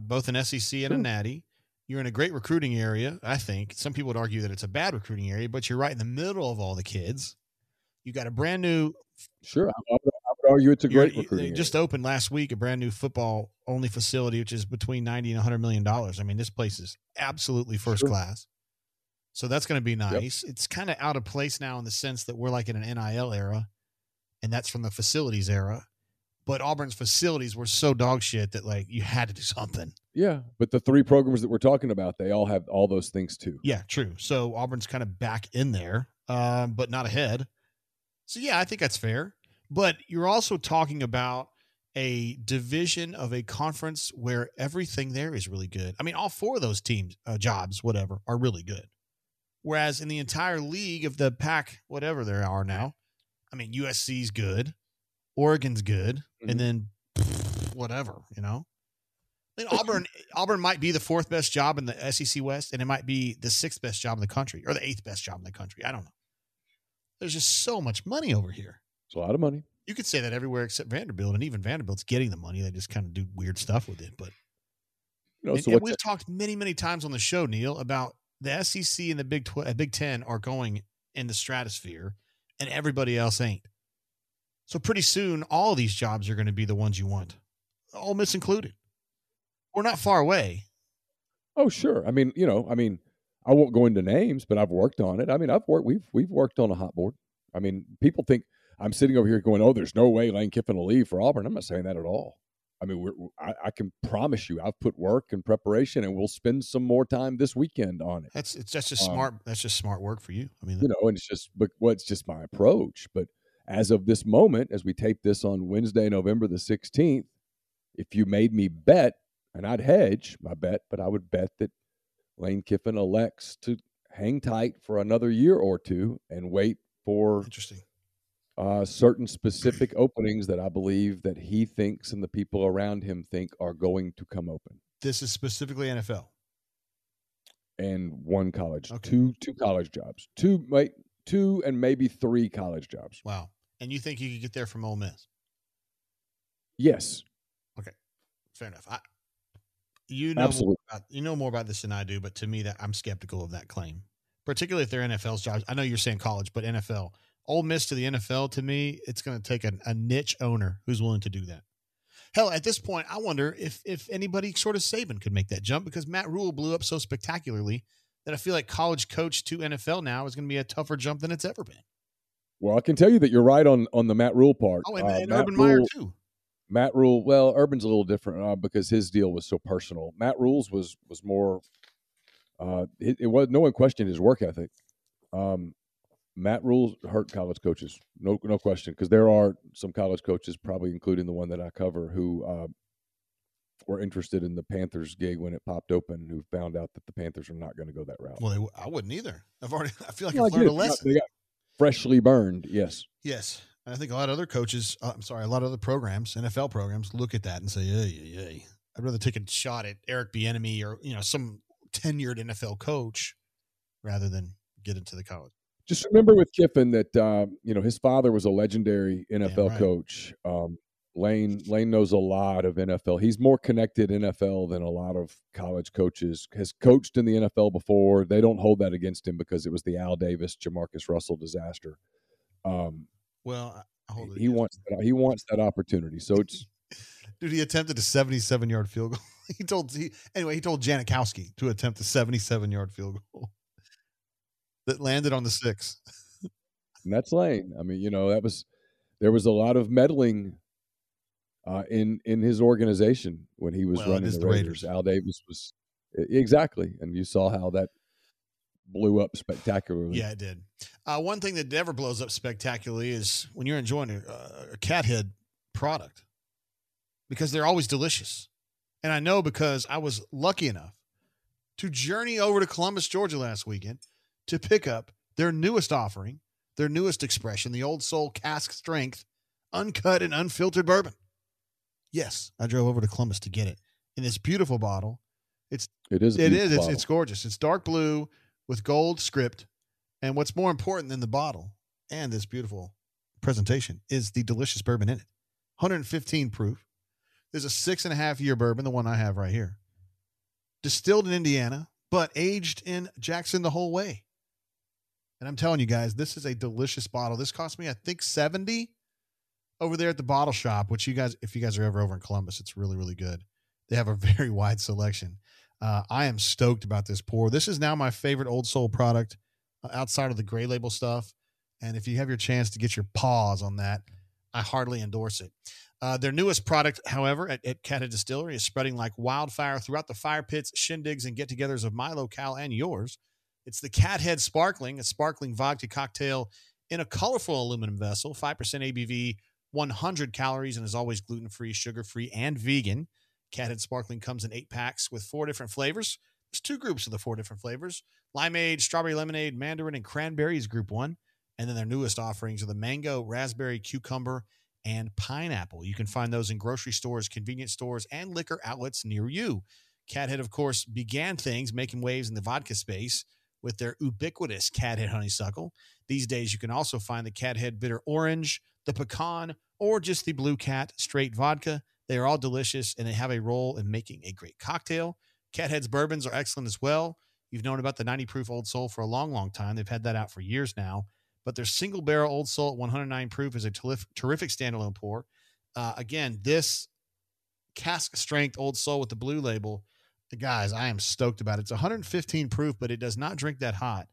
Both an SEC and a natty. You're in a great recruiting area, I think. Some people would argue that it's a bad recruiting area, but you're right in the middle of all the kids. You got a brand new. Sure. I would argue it's a great recruiting area. Just opened last week a brand new football only facility, which is between $90 and $100 million. I mean, this place is absolutely first class. So that's going to be nice. Yep. It's kind of out of place now in the sense that we're like in an NIL era, and that's from the facilities era. But Auburn's facilities were so dog shit that, like, you had to do something. Yeah, but the three programs that we're talking about, they all have all those things, too. Yeah, true. So Auburn's kind of back in there, but not ahead. So, yeah, I think that's fair. But you're also talking about a division of a conference where everything there is really good. I mean, all four of those teams, jobs, whatever, are really good. Whereas in the entire league of the Pac, whatever there are now, I mean, USC's good. Oregon's good, and then whatever, I mean, Auburn might be the fourth best job in the SEC West, and it might be the sixth best job in the country, or the eighth best job in the country. I don't know. There's just so much money over here. It's a lot of money. You could say that everywhere except Vanderbilt, and even Vanderbilt's getting the money. They just kind of do weird stuff with it. But we've talked many, many times on the show, Neil, about the SEC and the Big Ten are going in the stratosphere, and everybody else ain't. So pretty soon, all these jobs are going to be the ones you want, Ole Miss included. We're not far away. Oh, sure. I mean, I won't go into names, but I've worked on it. I mean, we've worked on a hot board. I mean, people think I'm sitting over here going, "Oh, there's no way Lane Kiffin will leave for Auburn." I'm not saying that at all. I mean, I can promise you, I've put work and preparation, and we'll spend some more time this weekend on it. That's just smart. That's just smart work for you. I mean, and it's just my approach, but. As of this moment, as we tape this on Wednesday, November the 16th, if you made me bet, and I'd hedge my bet, but I would bet that Lane Kiffin elects to hang tight for another year or two and wait for certain specific openings that I believe that he thinks and the people around him think are going to come open. This is specifically NFL. And one college, okay. Two college jobs, two and maybe three college jobs. Wow. And you think you could get there from Ole Miss? Yes. Okay. Fair enough. You know more about this than I do, but to me, that I'm skeptical of that claim, particularly if they're NFL's jobs. I know you're saying college, but NFL. Ole Miss to the NFL, to me, it's going to take a niche owner who's willing to do that. Hell, at this point, I wonder if anybody short of Saban could make that jump because Matt Rule blew up so spectacularly that I feel like college coach to NFL now is going to be a tougher jump than it's ever been. Well, I can tell you that you're right on the Matt Rule part. Oh, and Urban Meyer too. Matt Rule, well, Urban's a little different because his deal was so personal. Matt Rule's was more. It was no one questioned his work ethic. Matt Rule hurt college coaches, no question, because there are some college coaches, probably including the one that I cover, who were interested in the Panthers gig when it popped open, who found out that the Panthers are not going to go that route. Well, I wouldn't either. I feel like I've learned a lesson. They got freshly burned. Yes. And I think a lot of other coaches, a lot of other programs, NFL programs, look at that and say, I'd rather take a shot at Eric Bieniemy or, you know, some tenured NFL coach rather than get into the college. Just remember with Kiffin that, you know, his father was a legendary NFL coach. Lane knows a lot of NFL. He's more connected NFL than a lot of college coaches. Has coached in the NFL before. They don't hold that against him because it was the Al Davis, Jamarcus Russell disaster. He wants that opportunity. So it's dude. He attempted a 77-yard field goal. He told Janikowski to attempt a 77-yard field goal that landed on the 6. And that's Lane. I mean, you know, there was a lot of meddling in his organization when he was running the Raiders. Al Davis was exactly, and you saw how that blew up spectacularly. Yeah, it did. One thing that never blows up spectacularly is when you're enjoying a Cathead product, because they're always delicious. And I know because I was lucky enough to journey over to Columbus, Georgia last weekend to pick up their newest offering, their newest expression, the Old Soul Cask Strength Uncut and Unfiltered Bourbon. Yes, I drove over to Columbus to get it in this beautiful bottle. It's gorgeous. It's dark blue with gold script. And what's more important than the bottle and this beautiful presentation is the delicious bourbon in it. 115 proof. There's a 6.5-year bourbon, the one I have right here. Distilled in Indiana, but aged in Jackson the whole way. And I'm telling you guys, this is a delicious bottle. This cost me, I think, $70 over there at the bottle shop, which you guys, if you guys are ever over in Columbus, it's really, really good. They have a very wide selection. I am stoked about this pour. This is now my favorite Old Soul product outside of the Gray Label stuff. And if you have your chance to get your paws on that, I heartily endorse it. Their newest product, however, at Cathead Distillery is spreading like wildfire throughout the fire pits, shindigs, and get-togethers of my locale and yours. It's the Cathead Sparkling, a sparkling vodka cocktail in a colorful aluminum vessel, 5% ABV, 100 calories, and is always gluten-free, sugar-free, and vegan. Cathead Sparkling comes in 8 packs with 4 different flavors. There's 2 groups of the 4 different flavors. Limeade, strawberry lemonade, mandarin, and cranberry is group 1. And then their newest offerings are the mango, raspberry, cucumber, and pineapple. You can find those in grocery stores, convenience stores, and liquor outlets near you. Cathead, of course, began things making waves in the vodka space with their ubiquitous Cathead honeysuckle. These days, you can also find the Cathead bitter orange, the pecan, or just the blue cat straight vodka. They are all delicious, and they have a role in making a great cocktail. Cathead's bourbons are excellent as well. You've known about the 90-proof Old Soul for a long, long time. They've had that out for years now. But their single-barrel Old Soul at 109 proof is a terrific standalone pour. Again, this cask-strength Old Soul with the blue label, guys, I am stoked about it. It's 115 proof, but it does not drink that hot.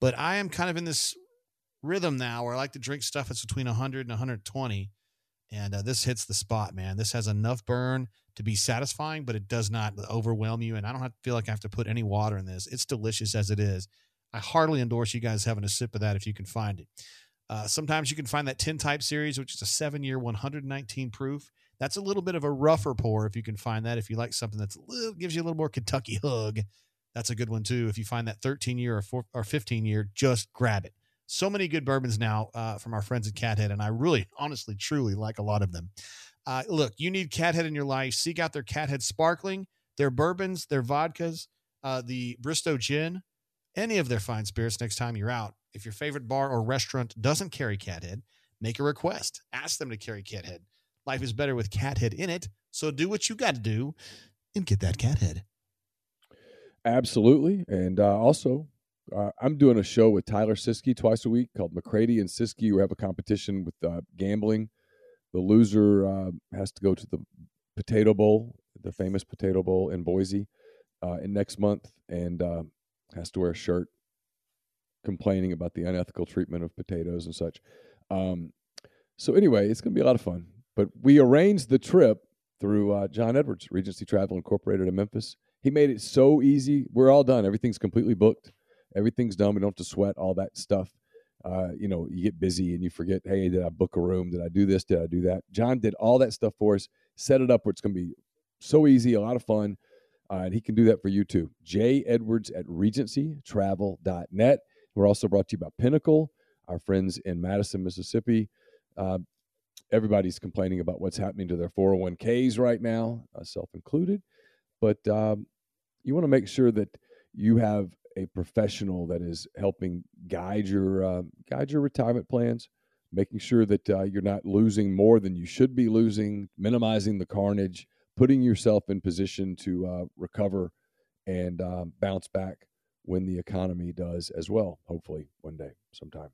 But I am kind of in this rhythm now where I like to drink stuff that's between 100 and 120. And this hits the spot, man. This has enough burn to be satisfying, but it does not overwhelm you. And I don't have to feel like I have to put any water in this. It's delicious as it is. I heartily endorse you guys having a sip of that if you can find it. Sometimes you can find that 10 Type Series, which is a 7-year, 119 proof. That's a little bit of a rougher pour if you can find that. If you like something that's gives you a little more Kentucky hug, that's a good one too. If you find that 13-year or 15-year, just grab it. So many good bourbons now from our friends at Cathead, and I really, honestly, truly like a lot of them. Look, you need Cathead in your life. Seek out their Cathead Sparkling, their bourbons, their vodkas, the Bristow Gin, any of their fine spirits next time you're out. If your favorite bar or restaurant doesn't carry Cathead, make a request. Ask them to carry Cathead. Life is better with Cathead in it, so do what you got to do and get that Cathead. Absolutely, and I'm doing a show with Tyler Siskey twice a week called McCready and Siskey. We have a competition with gambling. The loser has to go to the Potato Bowl, the famous Potato Bowl in Boise in next month, and has to wear a shirt complaining about the unethical treatment of potatoes and such. So anyway, it's going to be a lot of fun. But we arranged the trip through John Edwards, Regency Travel Incorporated in Memphis. He made it so easy. We're all done. Everything's completely booked. Everything's done. We don't have to sweat all that stuff. You know, you get busy and you forget, hey, did I book a room? Did I do this? Did I do that? John did all that stuff for us, set it up where it's going to be so easy, a lot of fun, and he can do that for you too. J. Edwards at regencytravel.net. We're also brought to you by Pinnacle, our friends in Madison, Mississippi. Everybody's complaining about what's happening to their 401ks right now, self included. But you want to make sure that you have a professional that is helping guide your retirement plans, making sure that you're not losing more than you should be losing, minimizing the carnage, putting yourself in position to recover and bounce back when the economy does as well, hopefully one day, sometime.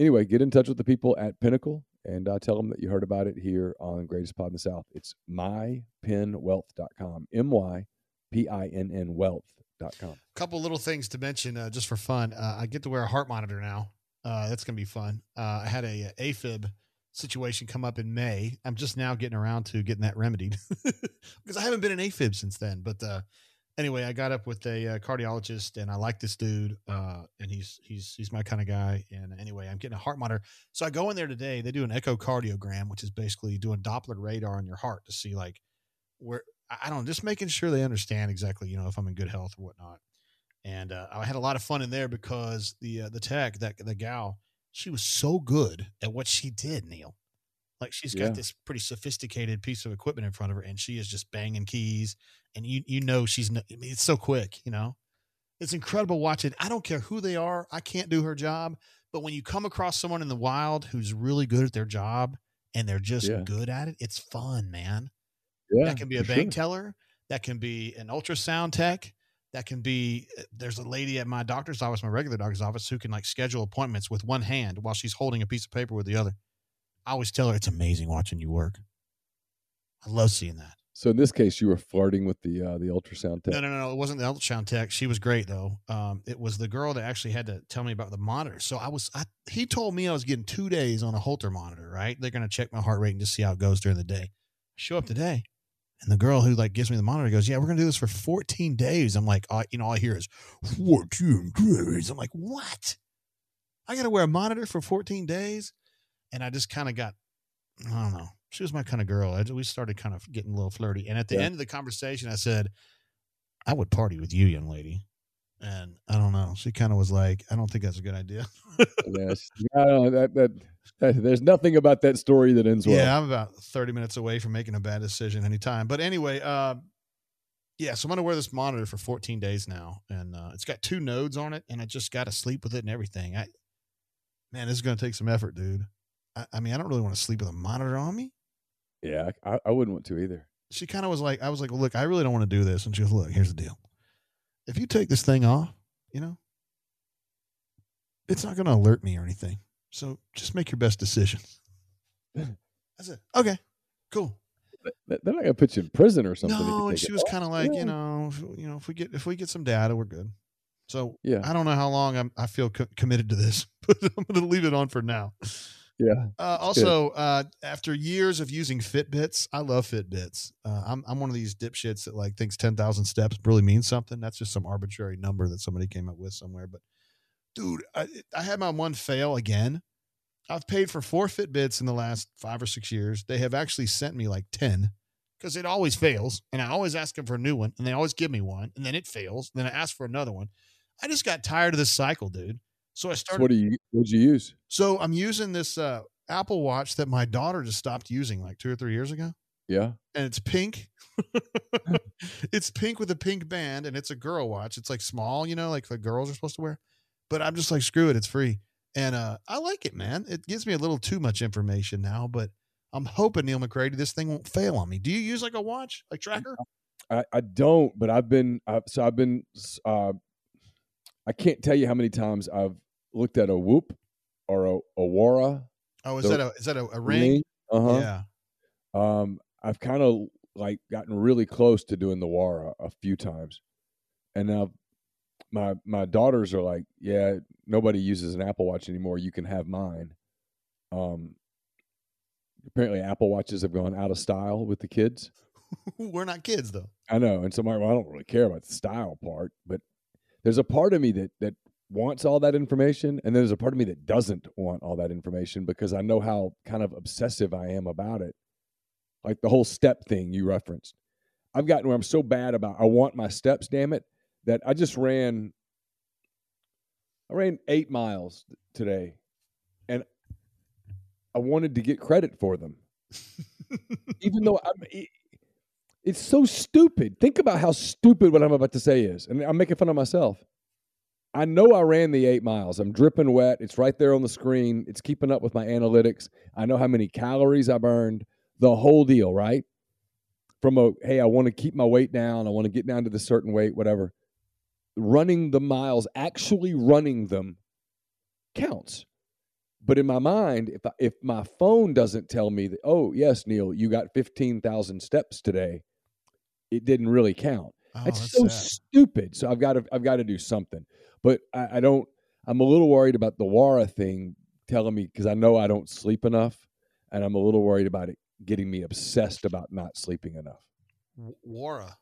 Anyway, get in touch with the people at Pinnacle and tell them that you heard about it here on Greatest Pod in the South. It's mypinwealth.com, M-Y-P-I-N-N wealth.com. Couple little things to mention just for fun. I get to wear a heart monitor now. That's going to be fun. I had a AFib situation come up in May. I'm just now getting around to getting that remedied because I haven't been in AFib since then. But anyway, I got up with a cardiologist, and I like this dude, and he's my kind of guy. And anyway, I'm getting a heart monitor. So I go in there today. They do an echocardiogram, which is basically doing Doppler radar on your heart to see, like, where I don't know, just making sure they understand exactly, you know, if I'm in good health or whatnot. And I had a lot of fun in there because the tech, the gal, she was so good at what she did, Neil. Like, she's got this pretty sophisticated piece of equipment in front of her, and she is just banging keys. And you know, she's, I mean, it's so quick, you know, it's incredible watching. I don't care who they are. I can't do her job. But when you come across someone in the wild who's really good at their job and they're just good at it, it's fun, man. Yeah, that can be a bank teller. That can be an ultrasound tech. That can be, there's a lady at my doctor's office, my regular doctor's office, who can, like, schedule appointments with one hand while she's holding a piece of paper with the other. I always tell her, it's amazing watching you work. I love seeing that. So in this case, you were flirting with the ultrasound tech. No. It wasn't the ultrasound tech. She was great, though. It was the girl that actually had to tell me about the monitor. So he told me I was getting 2 days on a Holter monitor, right? They're going to check my heart rate and just see how it goes during the day. I show up today, and the girl who, like, gives me the monitor goes, yeah, we're going to do this for 14 days. I'm like, all I hear is 14 days. I'm like, what? I got to wear a monitor for 14 days? And I just kind of got, I don't know. She was my kind of girl. We started kind of getting a little flirty. And at the end of the conversation, I said, I would party with you, young lady. And I don't know. She kind of was like, I don't think that's a good idea. Yes. I don't know, that there's nothing about that story that ends well. Yeah, I'm about 30 minutes away from making a bad decision anytime. But anyway, so I'm going to wear this monitor for 14 days now. And it's got 2 nodes on it, and I just got to sleep with it and everything. Man, this is going to take some effort, dude. I mean, I don't really want to sleep with a monitor on me. Yeah, I wouldn't want to either. She kind of was like, I was like, well, look, I really don't want to do this. And she goes, look, here's the deal. If you take this thing off, you know, it's not going to alert me or anything. So just make your best decision. That's it. Okay, cool. They're not going to put you in prison or something. No, and she was kind of like, you know, if we get some data, we're good. So I don't know how long I feel committed to this, but I'm going to leave it on for now. Yeah. After years of using Fitbits, I love Fitbits. I'm one of these dipshits that, like, thinks 10,000 steps really means something. That's just some arbitrary number that somebody came up with somewhere. But dude, I had my one fail again. I've paid for 4 Fitbits in the last 5 or 6 years. They have actually sent me like 10 because it always fails. And I always ask them for a new one, and they always give me one, and then it fails. And then I ask for another one. I just got tired of this cycle, dude. So I started. What'd you use? So I'm using this Apple Watch that my daughter just stopped using like 2 or 3 years ago. Yeah. And it's pink. It's pink with a pink band, and it's a girl watch. It's like small, you know, like the girls are supposed to wear. But I'm just like, screw it. It's free. And I like it, man. It gives me a little too much information now, but I'm hoping, Neil McCready, this thing won't fail on me. Do you use like a watch, like tracker? I don't, but I've been, I can't tell you how many times I've looked at a Whoop or a Wara. Oh, is that a ring? Uh-huh. Yeah. I've kind of like gotten really close to doing the Wara a few times. And now my daughters are like, yeah, nobody uses an Apple Watch anymore. You can have mine. Apparently Apple Watches have gone out of style with the kids. We're not kids though. I know. And so I don't really care about the style part, but there's a part of me that wants all that information, and there's a part of me that doesn't want all that information because I know how kind of obsessive I am about it. Like the whole step thing you referenced. I've gotten where I'm so bad about I want my steps, damn it, that I just ran 8 miles today, and I wanted to get credit for them. Even though it's so stupid. Think about how stupid what I'm about to say is. And I'm making fun of myself. I know I ran the 8 miles. I'm dripping wet. It's right there on the screen. It's keeping up with my analytics. I know how many calories I burned. The whole deal, right? From a, hey, I want to keep my weight down. I want to get down to this certain weight, whatever. Running the miles, actually running them counts. But in my mind, if my phone doesn't tell me that, oh, yes, Neil, you got 15,000 steps today, it didn't really count. Oh, that's so stupid. So I've got to do something. But I don't. I'm a little worried about the WARA thing telling me, because I know I don't sleep enough, and I'm a little worried about it getting me obsessed about not sleeping enough. WARA.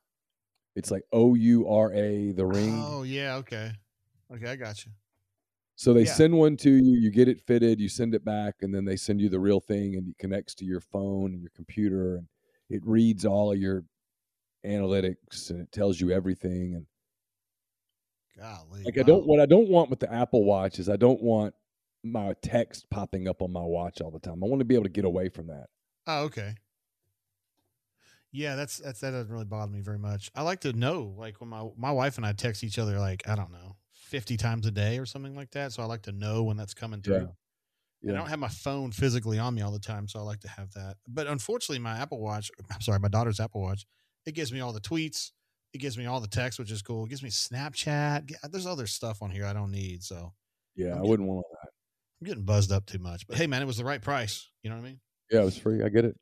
It's like O-U-R-A, the ring. Oh, yeah, okay. Okay, I got you. So they send one to you, you get it fitted, you send it back, and then they send you the real thing, and it connects to your phone and your computer, and it reads all of your analytics, and it tells you everything. And golly, like, wow. What I don't want with the Apple Watch is I don't want my text popping up on my watch all the time. I want to be able to get away from that. Oh, okay. Yeah, that doesn't really bother me very much. I like to know, like, when my wife and I text each other, like, I don't know, 50 times a day or something like that. So I like to know when that's coming through. Yeah. I don't have my phone physically on me all the time. So I like to have that. But unfortunately, my daughter's Apple Watch, it gives me all the tweets. It gives me all the texts, which is cool. It gives me Snapchat. There's other stuff on here I don't need. So yeah, I wouldn't want that. I'm getting buzzed up too much, but hey man, it was the right price. You know what I mean? Yeah, it was free. I get it.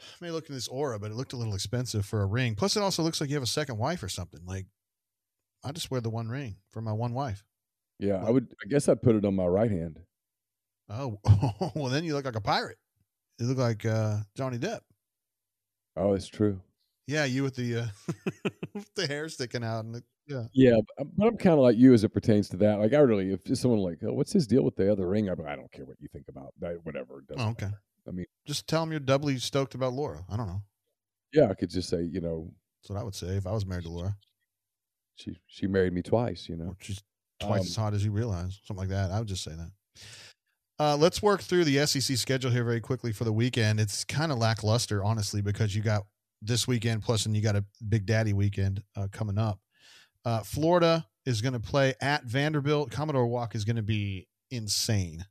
I may look in this Aura, but it looked a little expensive for a ring. Plus it also looks like you have a second wife or something. Like, I just wear the one ring for my one wife. Yeah, but I guess I'd put it on my right hand. Oh, well, then you look like a pirate. You look like Johnny Depp. Oh, it's true. Yeah, you with the hair sticking out. And yeah, but I'm kind of like you as it pertains to that. Like, I really, if someone like, oh, what's his deal with the other ring? I don't care what you think about that, whatever. It doesn't matter. I mean, just tell them you're doubly stoked about Laura. I don't know. Yeah, I could just say, you know. That's what I would say if I was married to Laura. She married me twice, you know. Or she's twice as hot as you realize, something like that. I would just say that. Let's work through the SEC schedule here very quickly for the weekend. It's kind of lackluster, honestly, because you got this weekend plus, and you got a Big Daddy weekend coming up. Florida is going to play at Vanderbilt. Commodore Walk is going to be insane.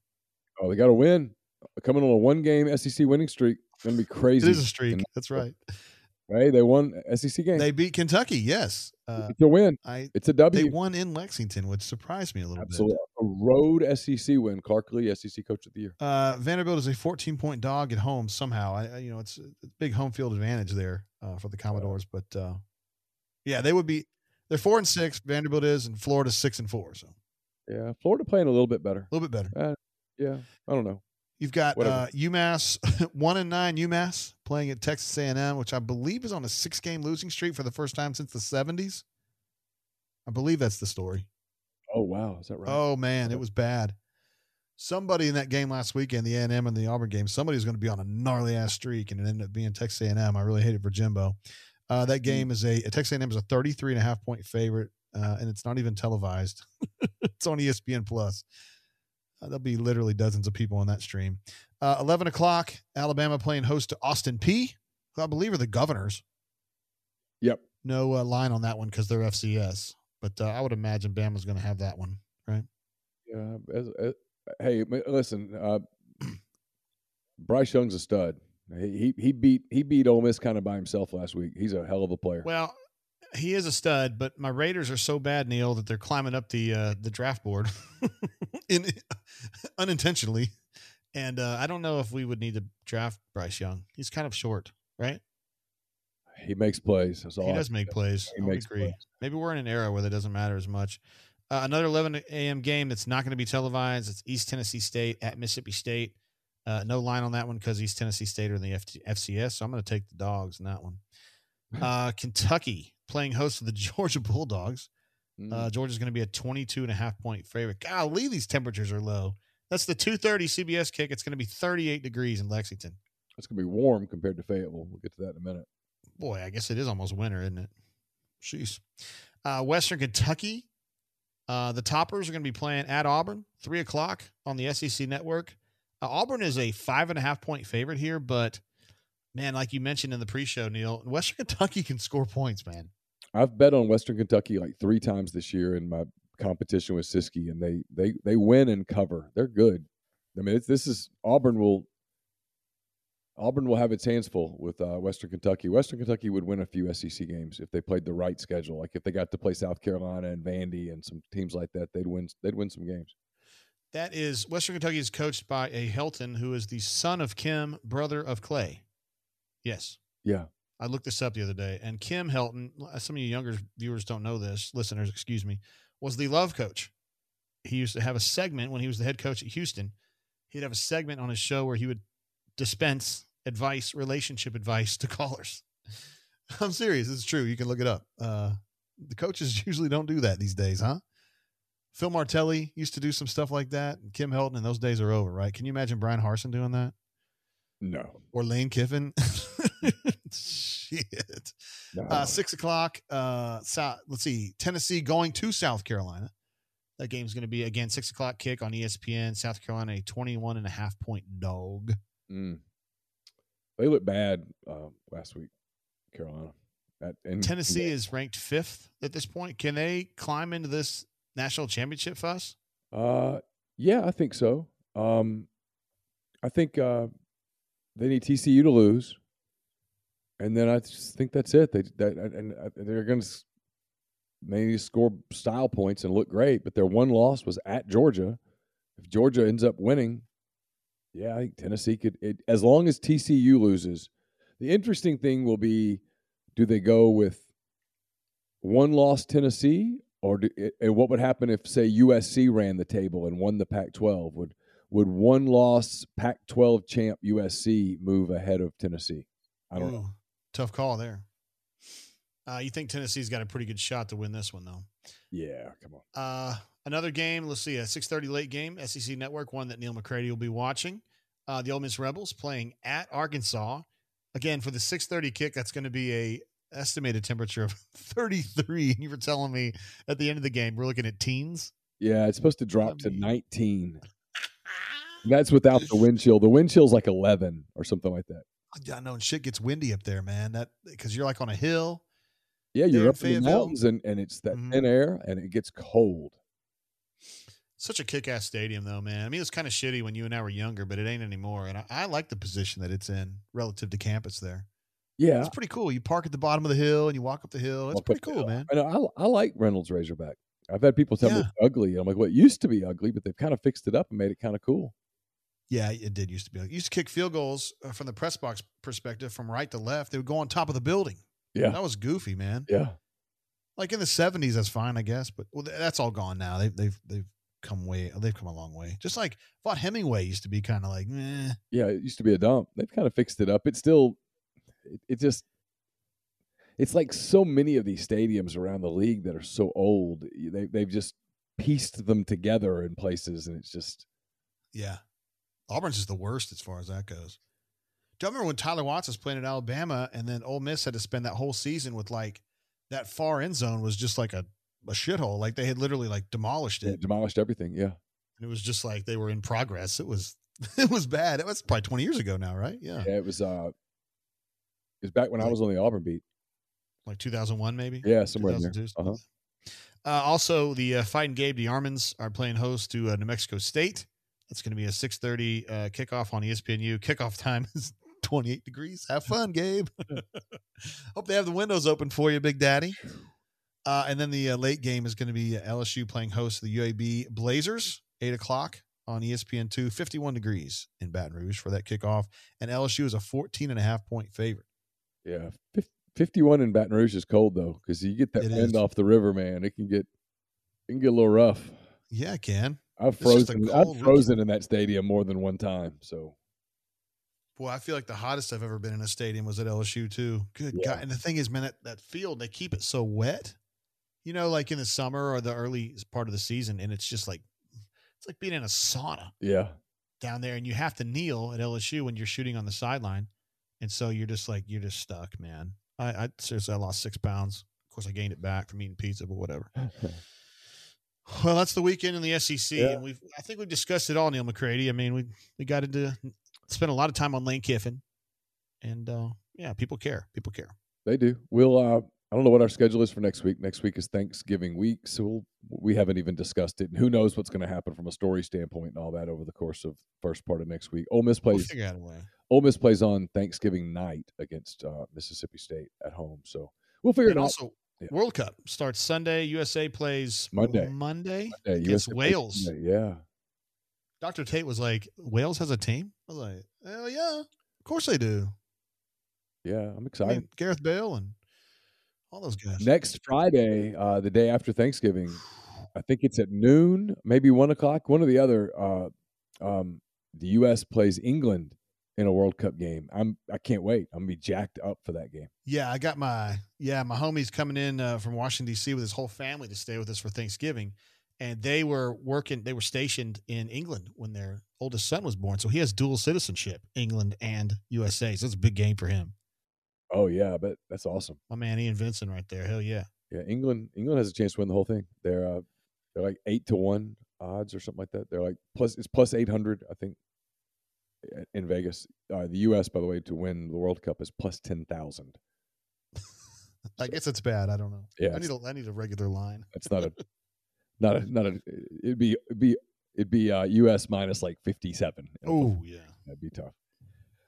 Oh, they got to win. Coming on a one-game SEC winning streak, going to be crazy. It is a streak. That's right. Right, they won SEC game. They beat Kentucky. Yes, it's a win. It's a W. They won in Lexington, which surprised me a little bit. A road SEC win. Clark Lee, SEC Coach of the Year. Vanderbilt is a 14-point dog at home. Somehow, it's a big home field advantage there for the Commodores. But yeah, they would be. They're 4-6. Vanderbilt is, and Florida's 6-4. So yeah, Florida playing a little bit better. A little bit better. Yeah, I don't know. You've got UMass, 1-9 UMass, playing at Texas A&M, which I believe is on a 6-game losing streak for the first time since the 70s. I believe that's the story. Oh, wow. Is that right? Oh, man, it was bad. Somebody in that game last weekend, the A&M and the Auburn game, somebody was going to be on a gnarly-ass streak, and it ended up being Texas A&M. I really hate it for Jimbo. That game is Texas A&M is a 33.5-point favorite, and it's not even televised. It's on ESPN+. There'll be literally dozens of people on that stream. 11 o'clock, Alabama playing host to Austin P, who I believe are the Governors. Yep. No line on that one because they're FCS. But I would imagine Bama's going to have that one, right? Yeah. Hey, listen, Bryce Young's a stud. He beat Ole Miss kind of by himself last week. He's a hell of a player. Well, he is a stud, but my Raiders are so bad, Neil, that they're climbing up the draft board. Unintentionally. And I don't know if we would need to draft Bryce Young. He's kind of short, right? He makes plays. That's all. He does make plays. I would agree. Maybe we're in an era where that doesn't matter as much. Another 11 a.m. game that's not going to be televised. It's East Tennessee State at Mississippi State. No line on that one because East Tennessee State are in the FCS, so I'm going to take the dogs in that one. Kentucky playing host to the Georgia Bulldogs. Georgia's going to be a 22.5-point favorite. Golly, these temperatures are low. That's the 2:30 CBS kick. It's going to be 38 degrees in Lexington. That's going to be warm compared to Fayetteville. We'll get to that in a minute. Boy, I guess it is almost winter, isn't it? Jeez. Western Kentucky. The Toppers are going to be playing at Auburn, 3 o'clock on the SEC Network. Auburn is a 5.5-point favorite here, but man, like you mentioned in the pre-show, Neil, Western Kentucky can score points, man. I've bet on Western Kentucky like 3 times this year in my competition with Siski, and they win and cover. They're good. I mean, this is Auburn will have its hands full with Western Kentucky. Western Kentucky would win a few SEC games if they played the right schedule. Like if they got to play South Carolina and Vandy and some teams like that, they'd win some games. That is, Western Kentucky is coached by A. Helton, who is the son of Kim, brother of Clay. Yes. Yeah. I looked this up the other day, and Kim Helton, some of you younger viewers don't know this, listeners, excuse me, was the love coach. He used to have a segment when he was the head coach at Houston. He'd have a segment on his show where he would dispense advice, relationship advice to callers. I'm serious. It's true. You can look it up. The coaches usually don't do that these days, huh? Phil Martelli used to do some stuff like that. And Kim Helton, and those days are over, right? Can you imagine Brian Harsin doing that? No. Or Lane Kiffin? Shit. No. 6 o'clock. Let's see. Tennessee going to South Carolina. That game's going to be, again, 6 o'clock kick on ESPN. South Carolina, a 21.5-point dog. Mm. They looked bad last week, Carolina. Tennessee is ranked 5th at this point. Can they climb into this national championship fuss? Yeah, I think so. I think they need TCU to lose, and then I just think that's it. They're going to maybe score style points and look great, but their one loss was at Georgia. If Georgia ends up winning, yeah, I think Tennessee could. As long as TCU loses, the interesting thing will be: do they go with one loss Tennessee? And what would happen if, say, USC ran the table and won the Pac-12? Would one loss Pac-12 champ USC move ahead of Tennessee? I don't know. Tough call there. You think Tennessee's got a pretty good shot to win this one, though? Yeah, come on. Another game. Let's see, a 6:30 late game, SEC Network, one that Neil McCready will be watching. The Ole Miss Rebels playing at Arkansas again for the 6:30 kick. That's going to be a estimated temperature of 33, and you were telling me at the end of the game we're looking at teens. Yeah, it's supposed to drop to 19. That's without the wind chill. The wind chill's like 11 or something like that. I know, and shit gets windy up there, man. That because you're like on a hill. Yeah, you're up in the mountains, and it's that thin air, and it gets cold. Such a kick-ass stadium, though, man. I mean, it was kind of shitty when you and I were younger, but it ain't anymore. And I like the position that it's in relative to campus there. Yeah. It's pretty cool. You park at the bottom of the hill and you walk up the hill. It's pretty cool, man. I like Reynolds Razorback. I've had people tell me it's ugly. And I'm like, well, it used to be ugly, but they've kind of fixed it up and made it kind of cool. Yeah, it did used to be ugly. Used to kick field goals from the press box perspective from right to left. They would go on top of the building. Yeah. That was goofy, man. Yeah. Like in the 70s, that's fine, I guess. But that's all gone now. They've come a long way. Just like Vaught Hemingway used to be kind of like, meh. Yeah, it used to be a dump. They've kind of fixed it up. It's still... It's like so many of these stadiums around the league that are so old. They've just pieced them together in places, and it's just. Yeah. Auburn's is the worst as far as that goes. Do you remember when Tyler Watts was playing at Alabama, and then Ole Miss had to spend that whole season with, like, that far end zone was just like a shithole. Like, they had literally, like, demolished it. Yeah, demolished everything, yeah. And it was just like they were in progress. It was bad. It was probably 20 years ago now, right? Yeah. Yeah, it was It was back when I was on the Auburn beat. Like 2001, maybe? Yeah, somewhere in there. Uh-huh. Also, the Fighting Gabe DeArmonds are playing host to New Mexico State. That's going to be a 6:30 kickoff on ESPNU. Kickoff time is 28 degrees. Have fun, Gabe. Hope they have the windows open for you, Big Daddy. And then the late game is going to be LSU playing host to the UAB Blazers, 8 o'clock. On ESPN2, 51 degrees in Baton Rouge for that kickoff. And LSU is a 14.5-point favorite. Yeah, 51 in Baton Rouge is cold, though, because you get that wind off the river, man. It can get a little rough. Yeah, it can. I've frozen in that stadium more than one time. So, boy, I feel like the hottest I've ever been in a stadium was at LSU, too. Good God. And the thing is, man, that field, they keep it so wet, you know, like in the summer or the early part of the season, and it's just like, it's like being in a sauna. Yeah. Down there, and you have to kneel at LSU when you're shooting on the sideline. And so you're just stuck, man. I seriously, I lost 6 pounds. Of course, I gained it back from eating pizza, but whatever. Well, that's the weekend in the SEC, yeah. And I think we've discussed it all, Neil McCready. I mean, we got into spent a lot of time on Lane Kiffin, and yeah, people care. People care. They do. We'll. I don't know what our schedule is for next week. Next week is Thanksgiving week, so we haven't even discussed it. And who knows what's going to happen from a story standpoint and all that over the course of first part of next week. Ole Miss plays on Thanksgiving night against Mississippi State at home, so we'll figure it out. Also, yeah. World Cup starts Sunday. USA plays Monday against Wales. Sunday, yeah. Dr. Tate was like, "Wales has a team?" I was like, "Hell yeah, of course they do." Yeah, I'm excited. I mean, Gareth Bale and all those guys. Next Friday, the day after Thanksgiving, I think it's at noon, maybe 1 o'clock, one or the other. The U.S. plays England in a World Cup game. I can't wait. I'm gonna be jacked up for that game. Yeah, I got my homie's coming in from Washington D.C. with his whole family to stay with us for Thanksgiving, and they were stationed in England when their oldest son was born, so he has dual citizenship, England and USA. So it's a big game for him. Oh yeah, but that's awesome. My man Ian Vincent right there. Hell yeah. Yeah, England has a chance to win the whole thing. They're like 8-1 odds or something like that. They're like plus 800, I think. In Vegas, the U.S., by the way, to win the World Cup is plus 10,000. I guess it's bad. I don't know. Yeah, I need a regular line. That's not a. It'd be U.S. minus like 57. Oh yeah, that'd be tough.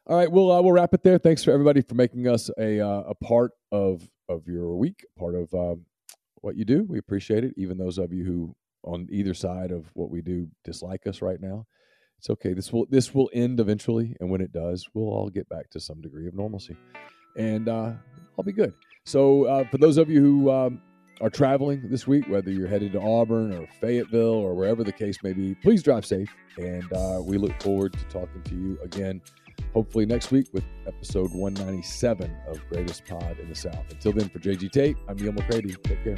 All right, we'll wrap it there. Thanks for everybody for making us a part of your week, part of what you do. We appreciate it, even those of you who on either side of what we do dislike us right now. It's okay. This will end eventually, and when it does, we'll all get back to some degree of normalcy, and I'll be good. So for those of you who are traveling this week, whether you're headed to Auburn or Fayetteville or wherever the case may be, please drive safe, and we look forward to talking to you again, hopefully next week with episode 197 of Greatest Pod in the South. Until then, for J.G. Tate, I'm Neil McCready. Take care.